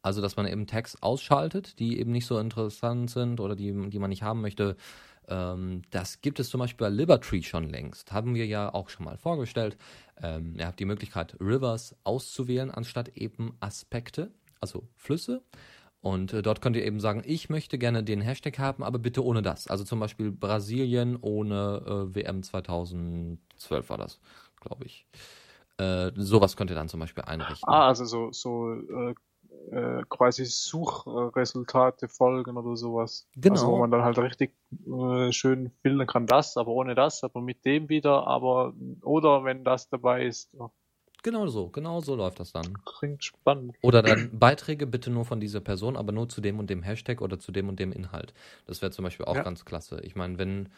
Also, dass man eben Tags ausschaltet, die eben nicht so interessant sind oder die man nicht haben möchte. Das gibt es zum Beispiel bei Livertree schon längst. Haben wir ja auch schon mal vorgestellt. Ihr habt die Möglichkeit, Rivers auszuwählen, anstatt eben Aspekte, also Flüsse. Und dort könnt ihr eben sagen, ich möchte gerne den Hashtag haben, aber bitte ohne das. Also zum Beispiel Brasilien ohne WM 2012 war das, glaube ich. Sowas könnt ihr dann zum Beispiel einrichten. Also quasi Suchresultate folgen oder sowas. Genau. Also wo man dann halt richtig schön filtern kann, das, aber ohne das, aber mit dem wieder, aber oder wenn das dabei ist. Ja. Genau so läuft das dann. Klingt spannend. Oder dann Beiträge bitte nur von dieser Person, aber nur zu dem und dem Hashtag oder zu dem und dem Inhalt. Das wäre zum Beispiel auch ganz klasse. Ich meine, wenn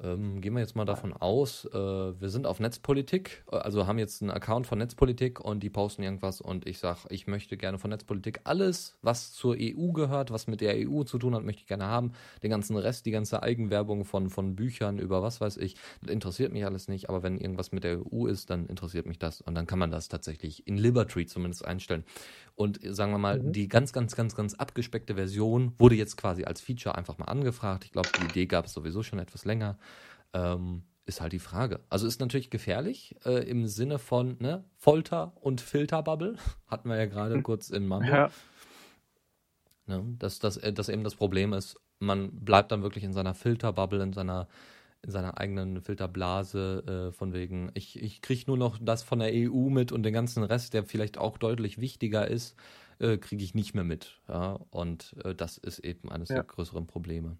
gehen wir jetzt mal davon aus, wir sind auf Netzpolitik, also haben jetzt einen Account von Netzpolitik und die posten irgendwas und ich sage, ich möchte gerne von Netzpolitik alles, was zur EU gehört, was mit der EU zu tun hat, möchte ich gerne haben. Den ganzen Rest, die ganze Eigenwerbung von Büchern über was weiß ich, das interessiert mich alles nicht, aber wenn irgendwas mit der EU ist, dann interessiert mich das und dann kann man das tatsächlich in Livertree zumindest einstellen. Und sagen wir mal, die ganz, ganz, ganz, ganz abgespeckte Version wurde jetzt quasi als Feature einfach mal angefragt. Ich glaube, die Idee gab es sowieso schon etwas länger. Ist halt die Frage. Also ist natürlich gefährlich im Sinne von Folter- und Filterbubble. Hatten wir ja gerade kurz in Mambo. Ja. Dass eben das Problem ist, man bleibt dann wirklich in seiner Filterbubble, in seiner eigenen Filterblase von wegen, ich kriege nur noch das von der EU mit und den ganzen Rest, der vielleicht auch deutlich wichtiger ist, kriege ich nicht mehr mit. Ja? Und das ist eben eines der größeren Probleme.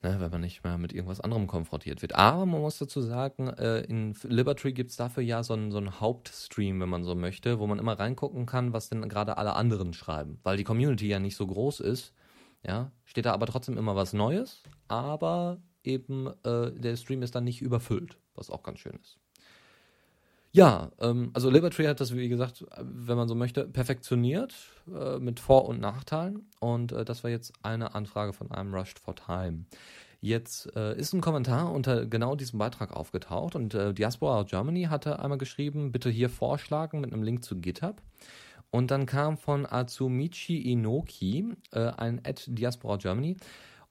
Wenn man nicht mehr mit irgendwas anderem konfrontiert wird. Aber man muss dazu sagen, in Livertree gibt es dafür ja so einen Hauptstream, wenn man so möchte, wo man immer reingucken kann, was denn gerade alle anderen schreiben. Weil die Community ja nicht so groß ist, ja, steht da aber trotzdem immer was Neues, aber eben der Stream ist dann nicht überfüllt, was auch ganz schön ist. Ja, also Livertree hat das, wie gesagt, wenn man so möchte, perfektioniert mit Vor- und Nachteilen. Und das war jetzt eine Anfrage von einem Rushed for Time. Jetzt ist ein Kommentar unter genau diesem Beitrag aufgetaucht. Und Diaspora Germany hatte einmal geschrieben, bitte hier vorschlagen mit einem Link zu GitHub. Und dann kam von Azumichi Inoki ein @DiasporaGermany.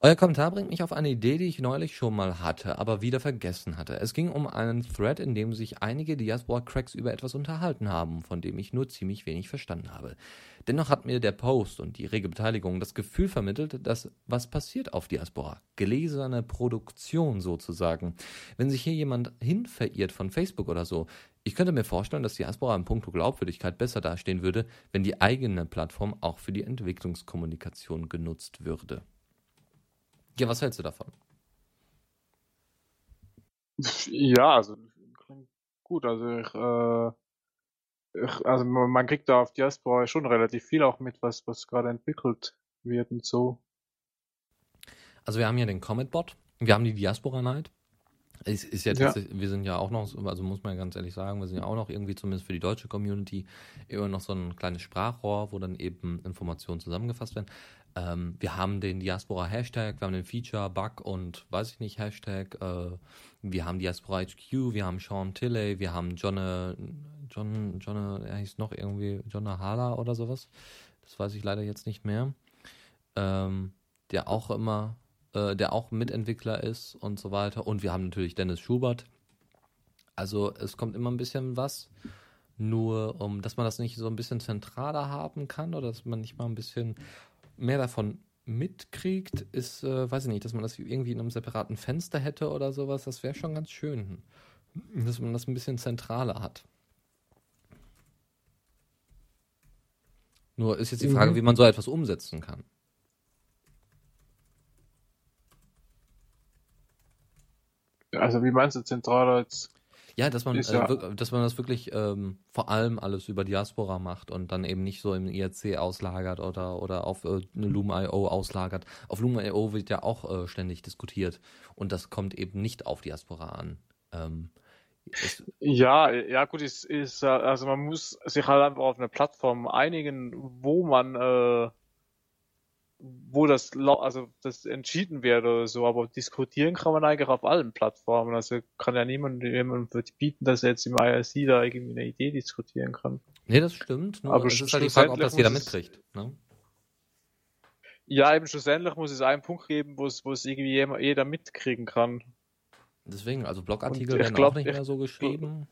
Euer Kommentar bringt mich auf eine Idee, die ich neulich schon mal hatte, aber wieder vergessen hatte. Es ging um einen Thread, in dem sich einige Diaspora-Cracks über etwas unterhalten haben, von dem ich nur ziemlich wenig verstanden habe. Dennoch hat mir der Post und die rege Beteiligung das Gefühl vermittelt, dass was passiert auf Diaspora. Gläserne Produktion sozusagen. Wenn sich hier jemand hin verirrt von Facebook oder so, ich könnte mir vorstellen, dass Diaspora in puncto Glaubwürdigkeit besser dastehen würde, wenn die eigene Plattform auch für die Entwicklungskommunikation genutzt würde. Ja, was hältst du davon? Ja, also klingt gut. Also man kriegt da auf Diaspora schon relativ viel auch mit, was gerade entwickelt wird und so. Also wir haben ja den Comet-Bot, wir haben die Diaspora Night. Ist ja wir sind ja auch noch, also muss man ganz ehrlich sagen, wir sind ja auch noch irgendwie zumindest für die deutsche Community immer noch so ein kleines Sprachrohr, wo dann eben Informationen zusammengefasst werden. Wir haben den Diaspora-Hashtag, wir haben den Feature-Bug und weiß ich nicht, Hashtag. Wir haben Diaspora-HQ, wir haben Sean Tilley, wir haben John, er hieß noch irgendwie John Hala oder sowas. Das weiß ich leider jetzt nicht mehr. Der auch Mitentwickler ist und so weiter. Und wir haben natürlich Dennis Schubert. Also es kommt immer ein bisschen was. Nur, dass man das nicht so ein bisschen zentraler haben kann oder dass man nicht mal ein bisschen mehr davon mitkriegt, ist, weiß ich nicht, dass man das irgendwie in einem separaten Fenster hätte oder sowas, das wäre schon ganz schön, dass man das ein bisschen zentraler hat. Nur ist jetzt die Frage, wie man so etwas umsetzen kann. Also wie meinst du Zentralreits? Ja, dass man das wirklich vor allem alles über Diaspora macht und dann eben nicht so im IRC auslagert oder auf Loom.io auslagert. Auf Loom.io wird ja auch ständig diskutiert und das kommt eben nicht auf Diaspora an. Ja, gut, ist, also man muss sich halt einfach auf eine Plattform einigen, wo das, also das entschieden wird oder so, aber diskutieren kann man eigentlich auf allen Plattformen. Also kann ja niemand bieten, dass er jetzt im IRC da irgendwie eine Idee diskutieren kann. Nee, das stimmt. Nur aber es ist halt die Frage, ob das jeder mitkriegt. Ne? Ja, eben schlussendlich muss es einen Punkt geben, wo es irgendwie jeder mitkriegen kann. Deswegen, also Blogartikel werden auch nicht mehr so geschrieben.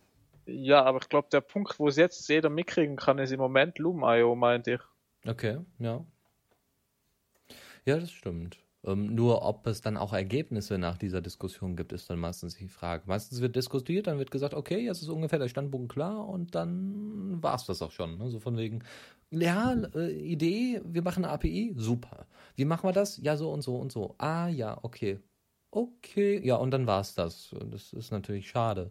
Ja, aber ich glaube, der Punkt, wo es jetzt jeder mitkriegen kann, ist im Moment Loom.io, meinte ich. Okay, ja. Ja, das stimmt. Nur ob es dann auch Ergebnisse nach dieser Diskussion gibt, ist dann meistens die Frage. Meistens wird diskutiert, dann wird gesagt, okay, jetzt ist ungefähr der Standpunkt klar und dann war es das auch schon. Ne? So von wegen, ja, Idee, wir machen eine API, super. Wie machen wir das? Ja, so und so und so. Ah, ja, okay. Okay, ja, und dann war es das. Das ist natürlich schade.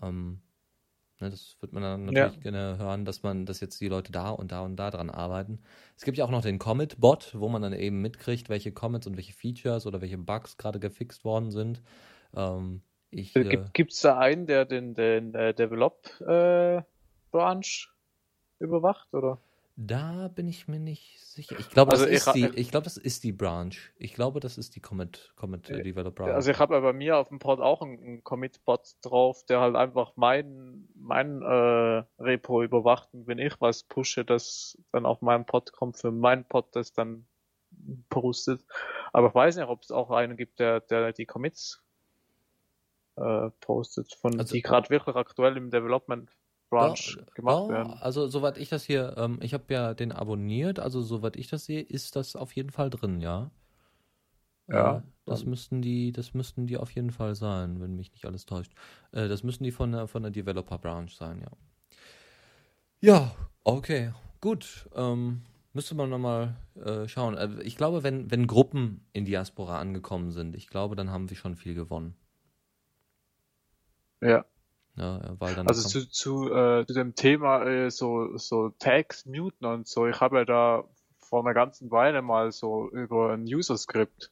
Das wird man dann natürlich gerne hören, dass jetzt die Leute da und da und da dran arbeiten. Es gibt ja auch noch den Commit-Bot, wo man dann eben mitkriegt, welche Commits und welche Features oder welche Bugs gerade gefixt worden sind. Gibt's da einen, der den Develop-Branch überwacht, oder? Da bin ich mir nicht sicher. Ich glaube, das ist die Branch. Ich glaube, das ist die Commit-Developer Branch. Also ich habe ja bei mir auf dem Pod auch einen Commit-Bot drauf, der halt einfach mein Repo überwacht. Und wenn ich was pushe, das dann auf meinen Pod kommt, für meinen Pod das dann postet. Aber ich weiß nicht, ob es auch einen gibt, der die Commits postet, die gerade wirklich aktuell im Development Branch gemacht werden. Also soweit ich das hier, ich habe ja den abonniert, also soweit ich das sehe, ist das auf jeden Fall drin, ja? Ja. Das müssten die auf jeden Fall sein, wenn mich nicht alles täuscht. Das müssten die von der Developer Branch sein, ja. Ja, okay, gut. Müsste man nochmal schauen. Ich glaube, wenn Gruppen in Diaspora angekommen sind, ich glaube, dann haben wir schon viel gewonnen. Ja. Ja, weil dann also zu dem Thema so Tags, Muten und so, ich habe ja da vor einer ganzen Weile mal so über ein User-Skript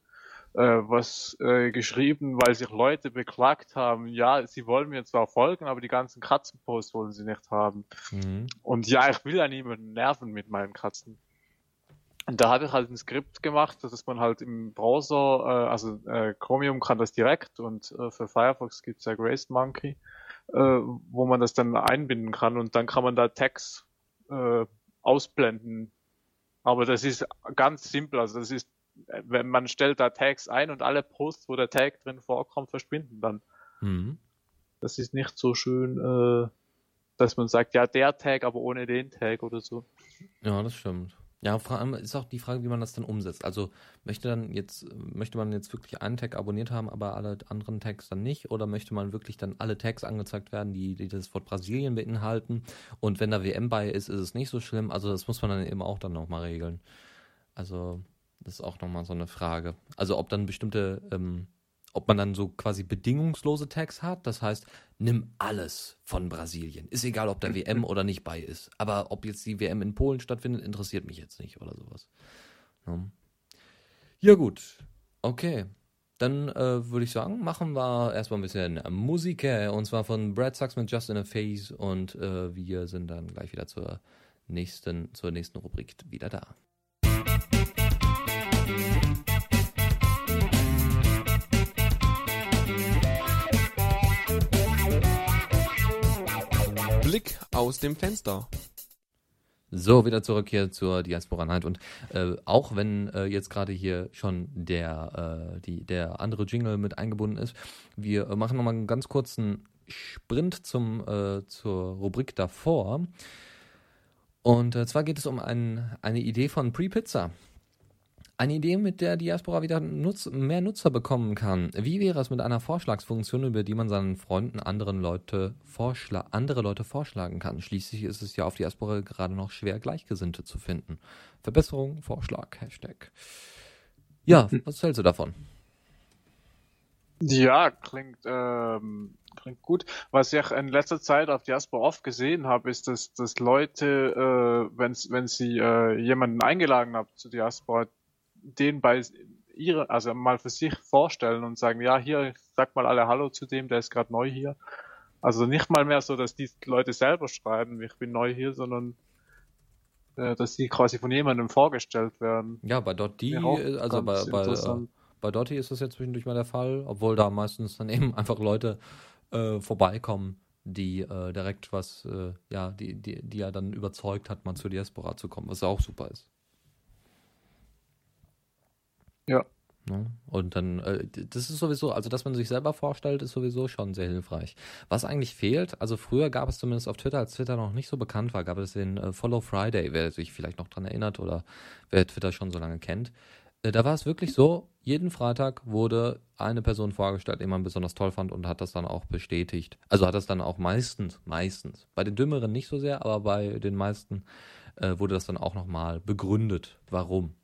was geschrieben, weil sich Leute beklagt haben, ja, sie wollen mir zwar folgen, aber die ganzen Katzenposts wollen sie nicht haben. Mhm. Und ja, ich will ja niemanden nerven mit meinen Katzen. Und da habe ich halt ein Skript gemacht, dass man halt im Browser, Chromium kann das direkt und für Firefox gibt es ja GraceMonkey, wo man das dann einbinden kann und dann kann man da Tags ausblenden. Aber das ist ganz simpel. Also das ist, wenn man stellt da Tags ein und alle Posts, wo der Tag drin vorkommt, verschwinden dann. Mhm. Das ist nicht so schön, dass man sagt, ja, der Tag, aber ohne den Tag oder so. Ja, das stimmt. Ja, vor allem ist auch die Frage, wie man das dann umsetzt. Also möchte man jetzt wirklich einen Tag abonniert haben, aber alle anderen Tags dann nicht? Oder möchte man wirklich dann alle Tags angezeigt werden, die das Wort Brasilien beinhalten? Und wenn da WM bei ist es nicht so schlimm. Also das muss man dann eben auch dann nochmal regeln. Also das ist auch nochmal so eine Frage. Also ob dann bestimmte, ob man dann so quasi bedingungslose Tags hat. Das heißt, nimm alles von Brasilien. Ist egal, ob da WM oder nicht bei ist. Aber ob jetzt die WM in Polen stattfindet, interessiert mich jetzt nicht oder sowas. Ja gut, okay. Dann würde ich sagen, machen wir erstmal ein bisschen Musik. Und zwar von Brad Sachs mit Just in a Phase. Und wir sind dann gleich wieder zur nächsten Rubrik wieder da. Blick aus dem Fenster. So, wieder zurück hier zur Diaspora Night und auch wenn jetzt gerade hier schon der andere Jingle mit eingebunden ist, wir machen nochmal einen ganz kurzen Sprint zur Rubrik davor und zwar geht es um eine Idee von Pre-Pizza. Eine Idee, mit der Diaspora wieder mehr Nutzer bekommen kann. Wie wäre es mit einer Vorschlagsfunktion, über die man seinen Freunden andere Leute vorschlagen kann? Schließlich ist es ja auf Diaspora gerade noch schwer, Gleichgesinnte zu finden. Verbesserung, Vorschlag, Hashtag. Ja, was hältst du davon? Ja, klingt gut. Was ich in letzter Zeit auf Jasper oft gesehen habe, ist, dass Leute, wenn sie jemanden eingeladen haben zu Jasper, den bei ihre, also mal für sich vorstellen und sagen, ja, hier, sag mal alle Hallo zu dem, der ist gerade neu hier. Also nicht mal mehr so, dass die Leute selber schreiben, ich bin neu hier, sondern dass die quasi von jemandem vorgestellt werden. Ja, bei Dotti, also bei Dotti ist das ja zwischendurch mal der Fall, obwohl da meistens dann eben einfach Leute vorbeikommen, die direkt was, die ja dann überzeugt hat, man zur Diaspora zu kommen, was auch super ist. Ja. Und dann, das ist sowieso, also dass man sich selber vorstellt, ist sowieso schon sehr hilfreich. Was eigentlich fehlt, also früher gab es zumindest auf Twitter, als Twitter noch nicht so bekannt war, gab es den Follow Friday, wer sich vielleicht noch dran erinnert oder wer Twitter schon so lange kennt. Da war es wirklich so, jeden Freitag wurde eine Person vorgestellt, die man besonders toll fand und hat das dann auch bestätigt. Also hat das dann auch meistens, bei den Dümmeren nicht so sehr, aber bei den meisten wurde das dann auch nochmal begründet, warum.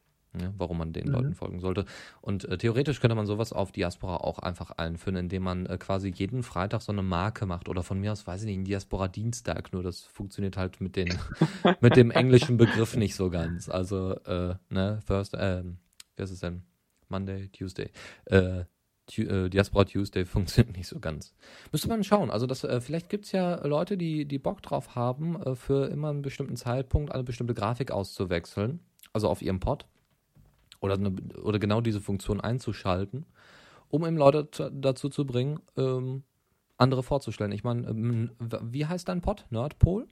Ja, warum man den Leuten folgen sollte. Und theoretisch könnte man sowas auf Diaspora auch einfach einführen, indem man quasi jeden Freitag so eine Marke macht oder von mir aus, weiß ich nicht, einen Diaspora-Dienstag, nur das funktioniert halt mit dem englischen Begriff nicht so ganz. Also, wie heißt es denn? Monday, Tuesday. Diaspora Tuesday funktioniert nicht so ganz. Müsste man schauen. Also das, vielleicht gibt es ja Leute, die Bock drauf haben, für immer einen bestimmten Zeitpunkt eine bestimmte Grafik auszuwechseln, also auf ihrem Pod. Oder genau diese Funktion einzuschalten, um eben Leute dazu zu bringen, andere vorzustellen. Ich meine, wie heißt dein Pod? Nerdpol?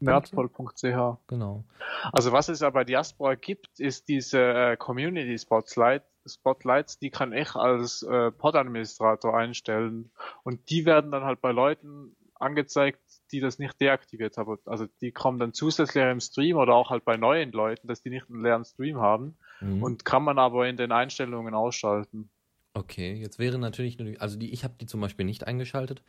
Nerdpol.ch. Genau. Also was es ja bei Diaspora gibt, ist diese Community Spotlights, die kann ich als Pod-Administrator einstellen. Und die werden dann halt bei Leuten angezeigt, die das nicht deaktiviert haben. Also die kommen dann zusätzlich im Stream oder auch halt bei neuen Leuten, dass die nicht einen leeren Stream haben. Und kann man aber in den Einstellungen ausschalten. Okay, jetzt wäre natürlich, also ich habe die zum Beispiel nicht eingeschaltet.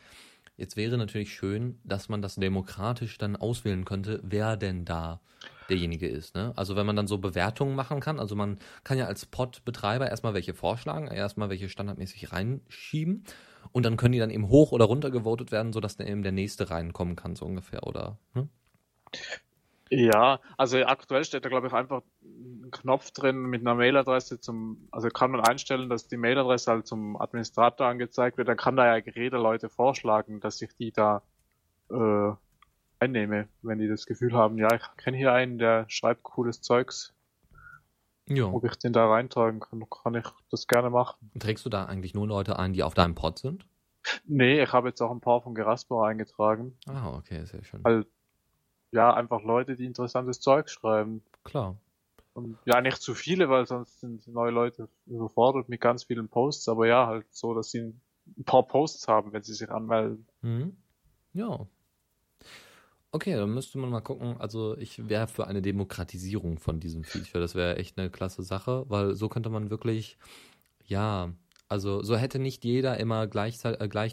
Jetzt wäre natürlich schön, dass man das demokratisch dann auswählen könnte, wer denn da derjenige ist. Ne? Also wenn man dann so Bewertungen machen kann, also man kann ja als Pod-Betreiber erstmal welche vorschlagen, erstmal welche standardmäßig reinschieben und dann können die dann eben hoch oder runter gewotet werden, sodass dann eben der nächste reinkommen kann, so ungefähr, oder? Ne? Ja, also aktuell steht da, glaube ich, einfach ein Knopf drin mit einer Mailadresse also kann man einstellen, dass die Mailadresse halt zum Administrator angezeigt wird, dann kann da ja jeder Leute vorschlagen, dass ich die da einnehme, wenn die das Gefühl haben, ja, ich kenne hier einen, der schreibt cooles Zeugs. Jo. Ob ich den da reintragen kann, kann ich das gerne machen. Trägst du da eigentlich nur Leute ein, die auf deinem Pod sind? Nee, ich habe jetzt auch ein paar von Geraspo eingetragen. Ah, okay, sehr schön. Also, ja, einfach Leute, die interessantes Zeug schreiben. Klar. Und ja, nicht zu viele, weil sonst sind neue Leute überfordert mit ganz vielen Posts, aber ja, halt so, dass sie ein paar Posts haben, wenn sie sich anmelden. Mhm. Ja. Okay, dann müsste man mal gucken. Also ich wäre für eine Demokratisierung von diesem Feature. Das wäre echt eine klasse Sache, weil so könnte man wirklich, ja, also so hätte nicht jeder immer gleich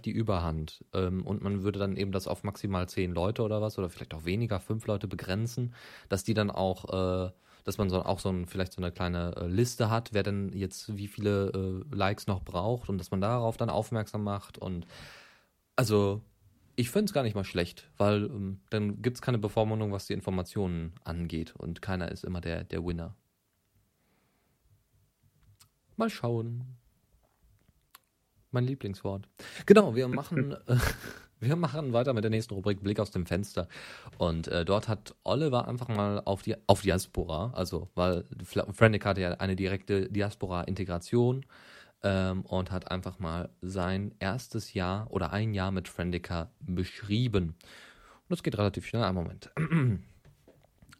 die Überhand. Und man würde dann eben das auf maximal 10 Leute oder was, oder vielleicht auch weniger, 5 Leute begrenzen, dass die dann auch, dass man so auch vielleicht so eine kleine Liste hat, wer denn jetzt wie viele Likes noch braucht und dass man darauf dann aufmerksam macht. Und also ich finde es gar nicht mal schlecht, weil dann gibt es keine Bevormundung, was die Informationen angeht und keiner ist immer der Winner. Mal schauen. Mein Lieblingswort. Genau, wir machen weiter mit der nächsten Rubrik Blick aus dem Fenster. Und dort hat Oliver einfach mal auf Diaspora, also weil Frantic hatte ja eine direkte Diaspora-Integration und hat einfach mal sein erstes Jahr oder ein Jahr mit Frantica beschrieben. Und das geht relativ schnell. Einen Moment.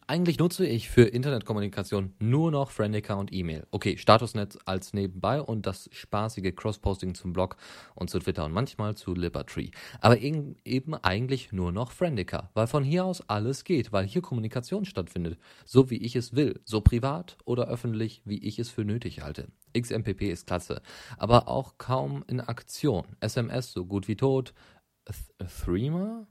Eigentlich nutze ich für Internetkommunikation nur noch Frantica und E-Mail. Okay, Statusnetz als nebenbei und das spaßige Cross-Posting zum Blog und zu Twitter und manchmal zu Libertree. Aber eben eigentlich nur noch Frantica, weil von hier aus alles geht, weil hier Kommunikation stattfindet, so wie ich es will, so privat oder öffentlich, wie ich es für nötig halte. XMPP ist klasse, aber auch kaum in Aktion. SMS so gut wie tot. Threema?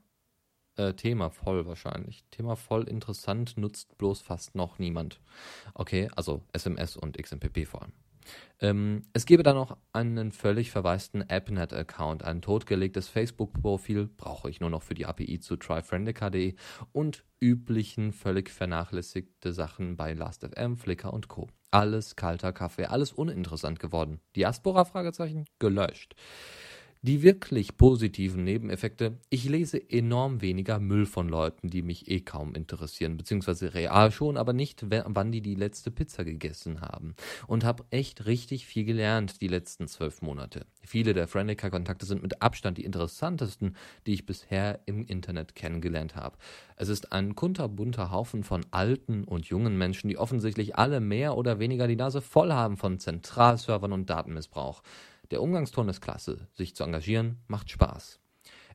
Thema voll wahrscheinlich. Thema voll interessant nutzt bloß fast noch niemand. Okay, also SMS und XMPP vor allem. Es gebe dann noch einen völlig verwaisten AppNet-Account, ein totgelegtes Facebook-Profil, brauche ich nur noch für die API zu tryfriendica.de und üblichen völlig vernachlässigte Sachen bei Last.fm, Flickr und Co. Alles kalter Kaffee, alles uninteressant geworden. Diaspora-Fragezeichen gelöscht. Die wirklich positiven Nebeneffekte: Ich lese enorm weniger Müll von Leuten, die mich eh kaum interessieren, beziehungsweise real schon, aber nicht, wann die letzte Pizza gegessen haben. Und habe echt richtig viel gelernt die letzten 12 Monate. Viele der Friendica-Kontakte sind mit Abstand die interessantesten, die ich bisher im Internet kennengelernt habe. Es ist ein kunterbunter Haufen von alten und jungen Menschen, die offensichtlich alle mehr oder weniger die Nase voll haben von Zentralservern und Datenmissbrauch. Der Umgangston ist klasse. Sich zu engagieren macht Spaß.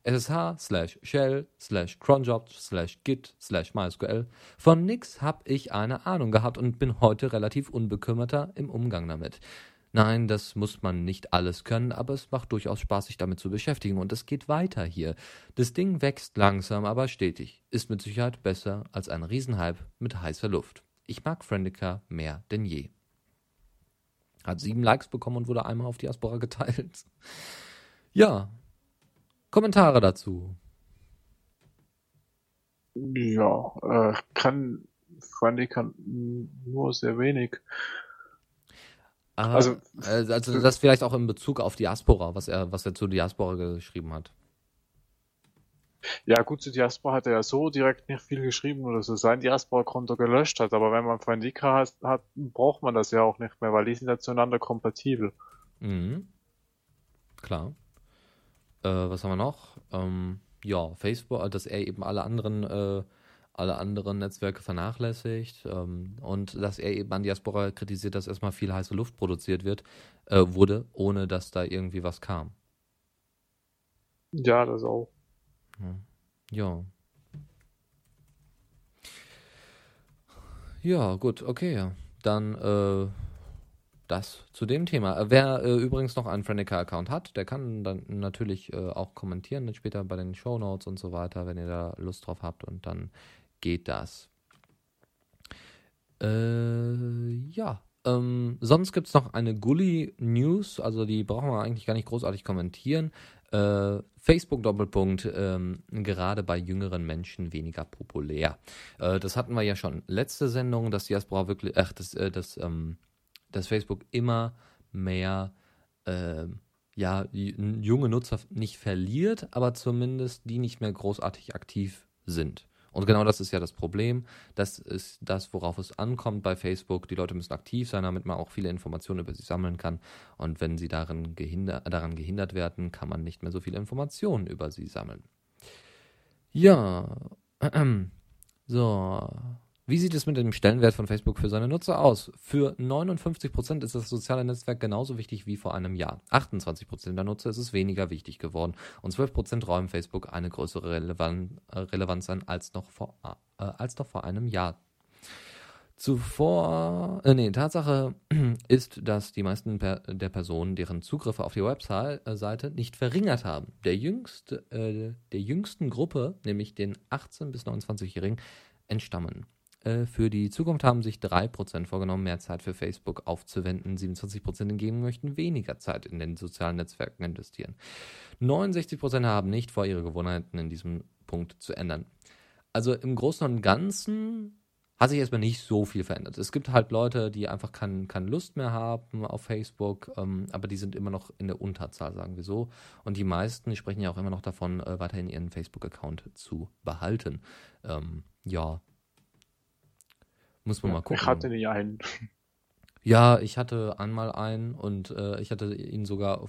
SSH/Shell/cronjobs/git/mysql. Von nix hab ich eine Ahnung gehabt und bin heute relativ unbekümmerter im Umgang damit. Nein, das muss man nicht alles können, aber es macht durchaus Spaß, sich damit zu beschäftigen. Und es geht weiter hier. Das Ding wächst langsam, aber stetig. Ist mit Sicherheit besser als ein Riesenhype mit heißer Luft. Ich mag Friendica mehr denn je. Hat 7 Likes bekommen und wurde einmal auf Diaspora geteilt. Ja, Kommentare dazu. Ja, kann Friendica nur sehr wenig. Also das vielleicht auch in Bezug auf Diaspora, was er zu Diaspora geschrieben hat. Ja gut, zu Diaspora hat er ja so direkt nicht viel geschrieben oder so sein Diaspora-Konto gelöscht hat, aber wenn man Friendica hat, braucht man das ja auch nicht mehr, weil die sind ja zueinander kompatibel. Mhm. Klar. Was haben wir noch? Ja, Facebook, dass er eben alle anderen Netzwerke vernachlässigt und dass er eben an Diaspora kritisiert, dass erstmal viel heiße Luft produziert wurde, ohne dass da irgendwie was kam. Ja, das auch. Ja. Ja, gut, okay. Dann das zu dem Thema. Wer übrigens noch einen Friendica-Account hat, der kann dann natürlich auch kommentieren, dann später bei den Shownotes und so weiter, wenn ihr da Lust drauf habt, und dann geht das. Ja. Sonst gibt es noch eine Gully-News, also die brauchen wir eigentlich gar nicht großartig kommentieren. Facebook: gerade bei jüngeren Menschen weniger populär. Das hatten wir ja schon letzte Sendung, dass Diaspora wirklich, dass Facebook immer mehr junge Nutzer nicht verliert, aber zumindest die nicht mehr großartig aktiv sind. Und genau das ist ja das Problem. Das ist das, worauf es ankommt bei Facebook. Die Leute müssen aktiv sein, damit man auch viele Informationen über sie sammeln kann. Und wenn sie daran gehindert werden, kann man nicht mehr so viele Informationen über sie sammeln. Ja, so. Wie sieht es mit dem Stellenwert von Facebook für seine Nutzer aus? Für 59% ist das soziale Netzwerk genauso wichtig wie vor einem Jahr. 28% der Nutzer ist es weniger wichtig geworden und 12% räumen Facebook eine größere Relevanz an als noch vor einem Jahr. Tatsache ist, dass die meisten der Personen, deren Zugriffe auf die Webseite nicht verringert haben. Der jüngsten Gruppe, nämlich den 18- bis 29-Jährigen, entstammen. Für die Zukunft haben sich 3% vorgenommen, mehr Zeit für Facebook aufzuwenden. 27% hingegen möchten weniger Zeit in den sozialen Netzwerken investieren. 69% haben nicht vor, ihre Gewohnheiten in diesem Punkt zu ändern. Also im Großen und Ganzen hat sich erstmal nicht so viel verändert. Es gibt halt Leute, die einfach keine Lust mehr haben auf Facebook, aber die sind immer noch in der Unterzahl, sagen wir so. Und die meisten sprechen ja auch immer noch davon, weiterhin ihren Facebook-Account zu behalten. Muss man mal gucken. Ich hatte nie einen. Ja, ich hatte einmal einen und ich hatte ihn sogar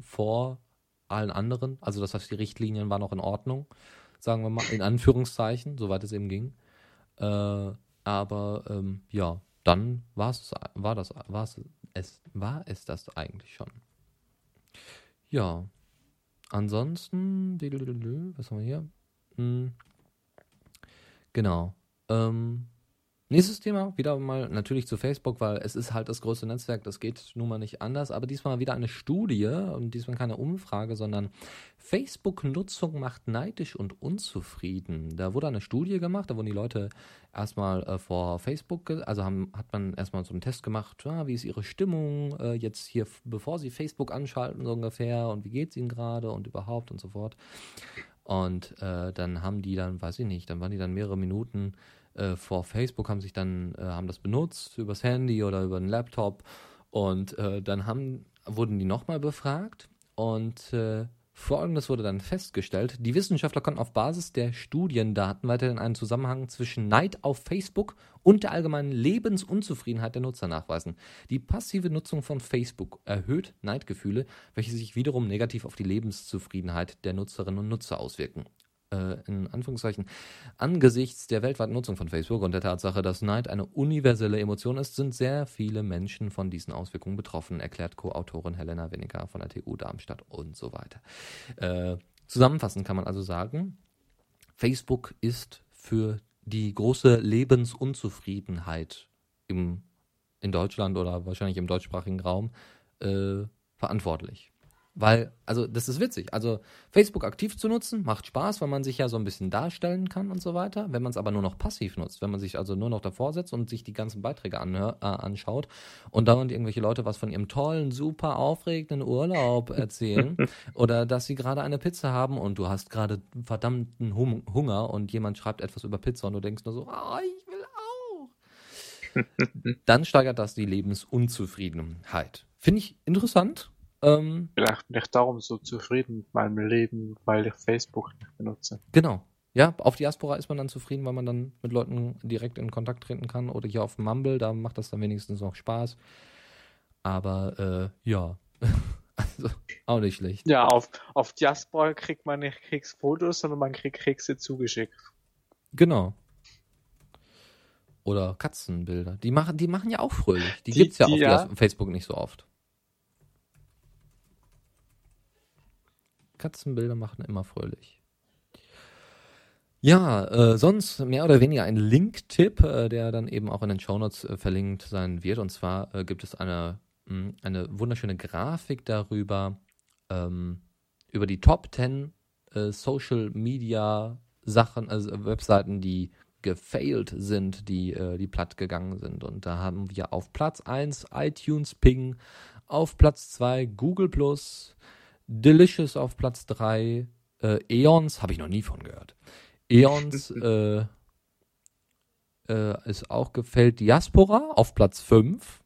vor allen anderen. Also das heißt, die Richtlinien waren noch in Ordnung, sagen wir mal, in Anführungszeichen, soweit es eben ging. Dann war es das eigentlich schon. Ja, ansonsten, was haben wir hier? Genau. Nächstes Thema, wieder mal natürlich zu Facebook, weil es ist halt das größte Netzwerk, das geht nun mal nicht anders, aber diesmal wieder eine Studie und diesmal keine Umfrage, sondern Facebook-Nutzung macht neidisch und unzufrieden. Da wurde eine Studie gemacht, da wurden die Leute erstmal vor Facebook, hat man erstmal so einen Test gemacht, ja, wie ist ihre Stimmung jetzt hier, bevor sie Facebook anschalten so ungefähr und wie geht's ihnen gerade und überhaupt und so fort. Und dann haben die dann, weiß ich nicht, dann waren die dann mehrere Minuten vor Facebook, haben das benutzt übers Handy oder über den Laptop und dann wurden die nochmal befragt und Folgendes wurde dann festgestellt. Die Wissenschaftler konnten auf Basis der Studiendaten weiterhin einen Zusammenhang zwischen Neid auf Facebook und der allgemeinen Lebensunzufriedenheit der Nutzer nachweisen. Die passive Nutzung von Facebook erhöht Neidgefühle, welche sich wiederum negativ auf die Lebenszufriedenheit der Nutzerinnen und Nutzer auswirken. In Anführungszeichen, angesichts der weltweiten Nutzung von Facebook und der Tatsache, dass Neid eine universelle Emotion ist, sind sehr viele Menschen von diesen Auswirkungen betroffen, erklärt Co-Autorin Helena Weniger von der TU Darmstadt und so weiter. Zusammenfassend kann man also sagen, Facebook ist für die große Lebensunzufriedenheit in Deutschland oder wahrscheinlich im deutschsprachigen Raum verantwortlich. Weil, also das ist witzig, also Facebook aktiv zu nutzen, macht Spaß, weil man sich ja so ein bisschen darstellen kann und so weiter. Wenn man es aber nur noch passiv nutzt, wenn man sich also nur noch davor setzt und sich die ganzen Beiträge anschaut und dauernd irgendwelche Leute was von ihrem tollen, super aufregenden Urlaub erzählen oder dass sie gerade eine Pizza haben und du hast gerade verdammten Hunger und jemand schreibt etwas über Pizza und du denkst nur so, oh, ich will auch. Dann steigert das die Lebensunzufriedenheit. Finde ich interessant. Vielleicht bin ich darum so zufrieden mit meinem Leben, weil ich Facebook nicht benutze. Genau. Ja, auf Diaspora ist man dann zufrieden, weil man dann mit Leuten direkt in Kontakt treten kann. Oder hier auf Mumble, da macht das dann wenigstens noch Spaß. Aber ja, also auch nicht schlecht. Ja, auf Diaspora kriegt man nicht Kriegsfotos, sondern man kriegt Kekse zugeschickt. Genau. Oder Katzenbilder. Die machen ja auch fröhlich. Die gibt es ja auf Facebook nicht so oft. Katzenbilder machen immer fröhlich. Ja, sonst mehr oder weniger ein Link-Tipp, der dann eben auch in den Shownotes verlinkt sein wird. Und zwar gibt es eine wunderschöne Grafik darüber, über die Top 10 Social-Media-Sachen, also Webseiten, die gefailt sind, die platt gegangen sind. Und da haben wir auf Platz 1 iTunes Ping, auf Platz 2 Google+, Delicious auf Platz 3, Eons, habe ich noch nie von gehört. Eons ist auch gefällt. Diaspora auf Platz 5.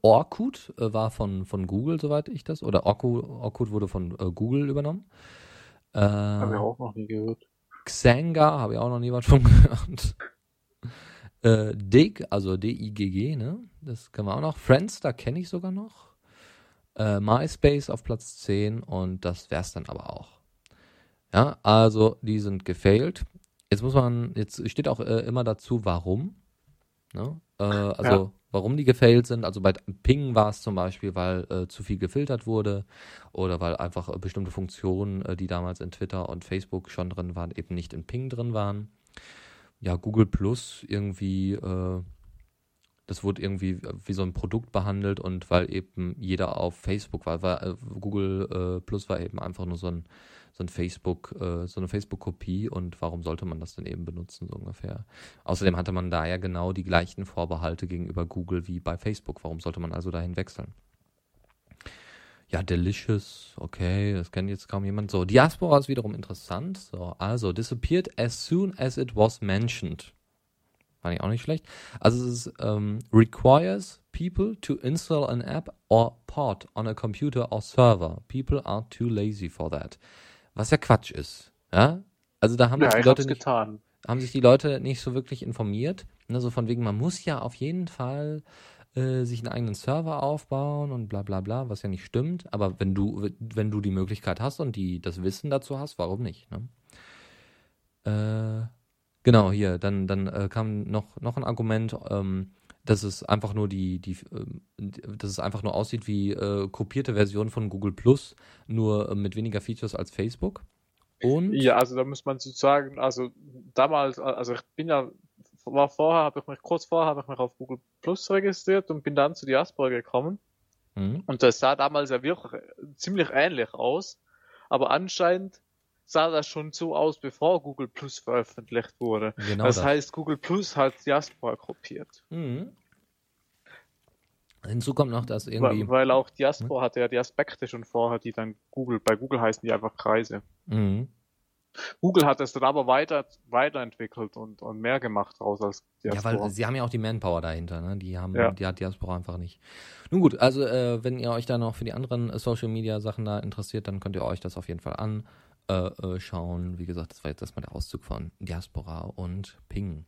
Orkut war von Google, soweit ich das, oder Orkut wurde von Google übernommen. Habe ich auch noch nie gehört. Xanga, habe ich auch noch nie was von gehört. Dig, also D-I-G-G, ne? Das kennen wir auch noch. Friends, da kenne ich sogar noch. MySpace auf Platz 10 und das wär's dann aber auch. Ja, also die sind gefailt. Jetzt steht auch immer dazu, warum. Ne? Warum die gefailt sind. Also bei Ping war es zum Beispiel, weil zu viel gefiltert wurde oder weil einfach bestimmte Funktionen, die damals in Twitter und Facebook schon drin waren, eben nicht in Ping drin waren. Ja, Google Plus irgendwie... Das wurde irgendwie wie so ein Produkt behandelt und weil eben jeder auf Facebook war, Google Plus war eben einfach nur so eine Facebook-Kopie und warum sollte man das denn eben benutzen, so ungefähr. Außerdem hatte man da ja genau die gleichen Vorbehalte gegenüber Google wie bei Facebook. Warum sollte man also dahin wechseln? Ja, Delicious, okay, das kennt jetzt kaum jemand. So, Diaspora ist wiederum interessant. So, also, disappeared as soon as it was mentioned. Fand ich auch nicht schlecht. Also es ist requires people to install an app or port on a computer or server. People are too lazy for that. Was ja Quatsch ist. Ja? Also da haben sich die Leute nicht so wirklich informiert. Ne? So von wegen, man muss ja auf jeden Fall sich einen eigenen Server aufbauen und bla bla bla, was ja nicht stimmt. Aber wenn du die Möglichkeit hast und das Wissen dazu hast, warum nicht? Ne? Genau, hier, dann kam noch ein Argument, dass es einfach nur dass es einfach nur aussieht wie kopierte Version von Google Plus, nur mit weniger Features als Facebook. Und ja, also da muss man sozusagen, also damals, also ich bin ja kurz vorher habe ich mich auf Google Plus registriert und bin dann zu Diaspora gekommen. Mhm. Und das sah damals ja wirklich ziemlich ähnlich aus. Aber anscheinend sah das schon so aus, bevor Google Plus veröffentlicht wurde. Genau das heißt, Google Plus hat Diaspora kopiert. Mhm. Hinzu kommt noch, dass irgendwie... Weil auch Diaspora hatte ja die Aspekte schon vorher, die dann Google... Bei Google heißen die einfach Kreise. Mhm. Google hat es dann aber weiterentwickelt und mehr gemacht draus als Diaspora. Ja, weil sie haben ja auch die Manpower dahinter, ne? Die hat Diaspora einfach nicht. Nun gut, also wenn ihr euch da noch für die anderen Social-Media-Sachen da interessiert, dann könnt ihr euch das auf jeden Fall anschauen. Wie gesagt, das war jetzt erstmal der Auszug von Diaspora und Ping.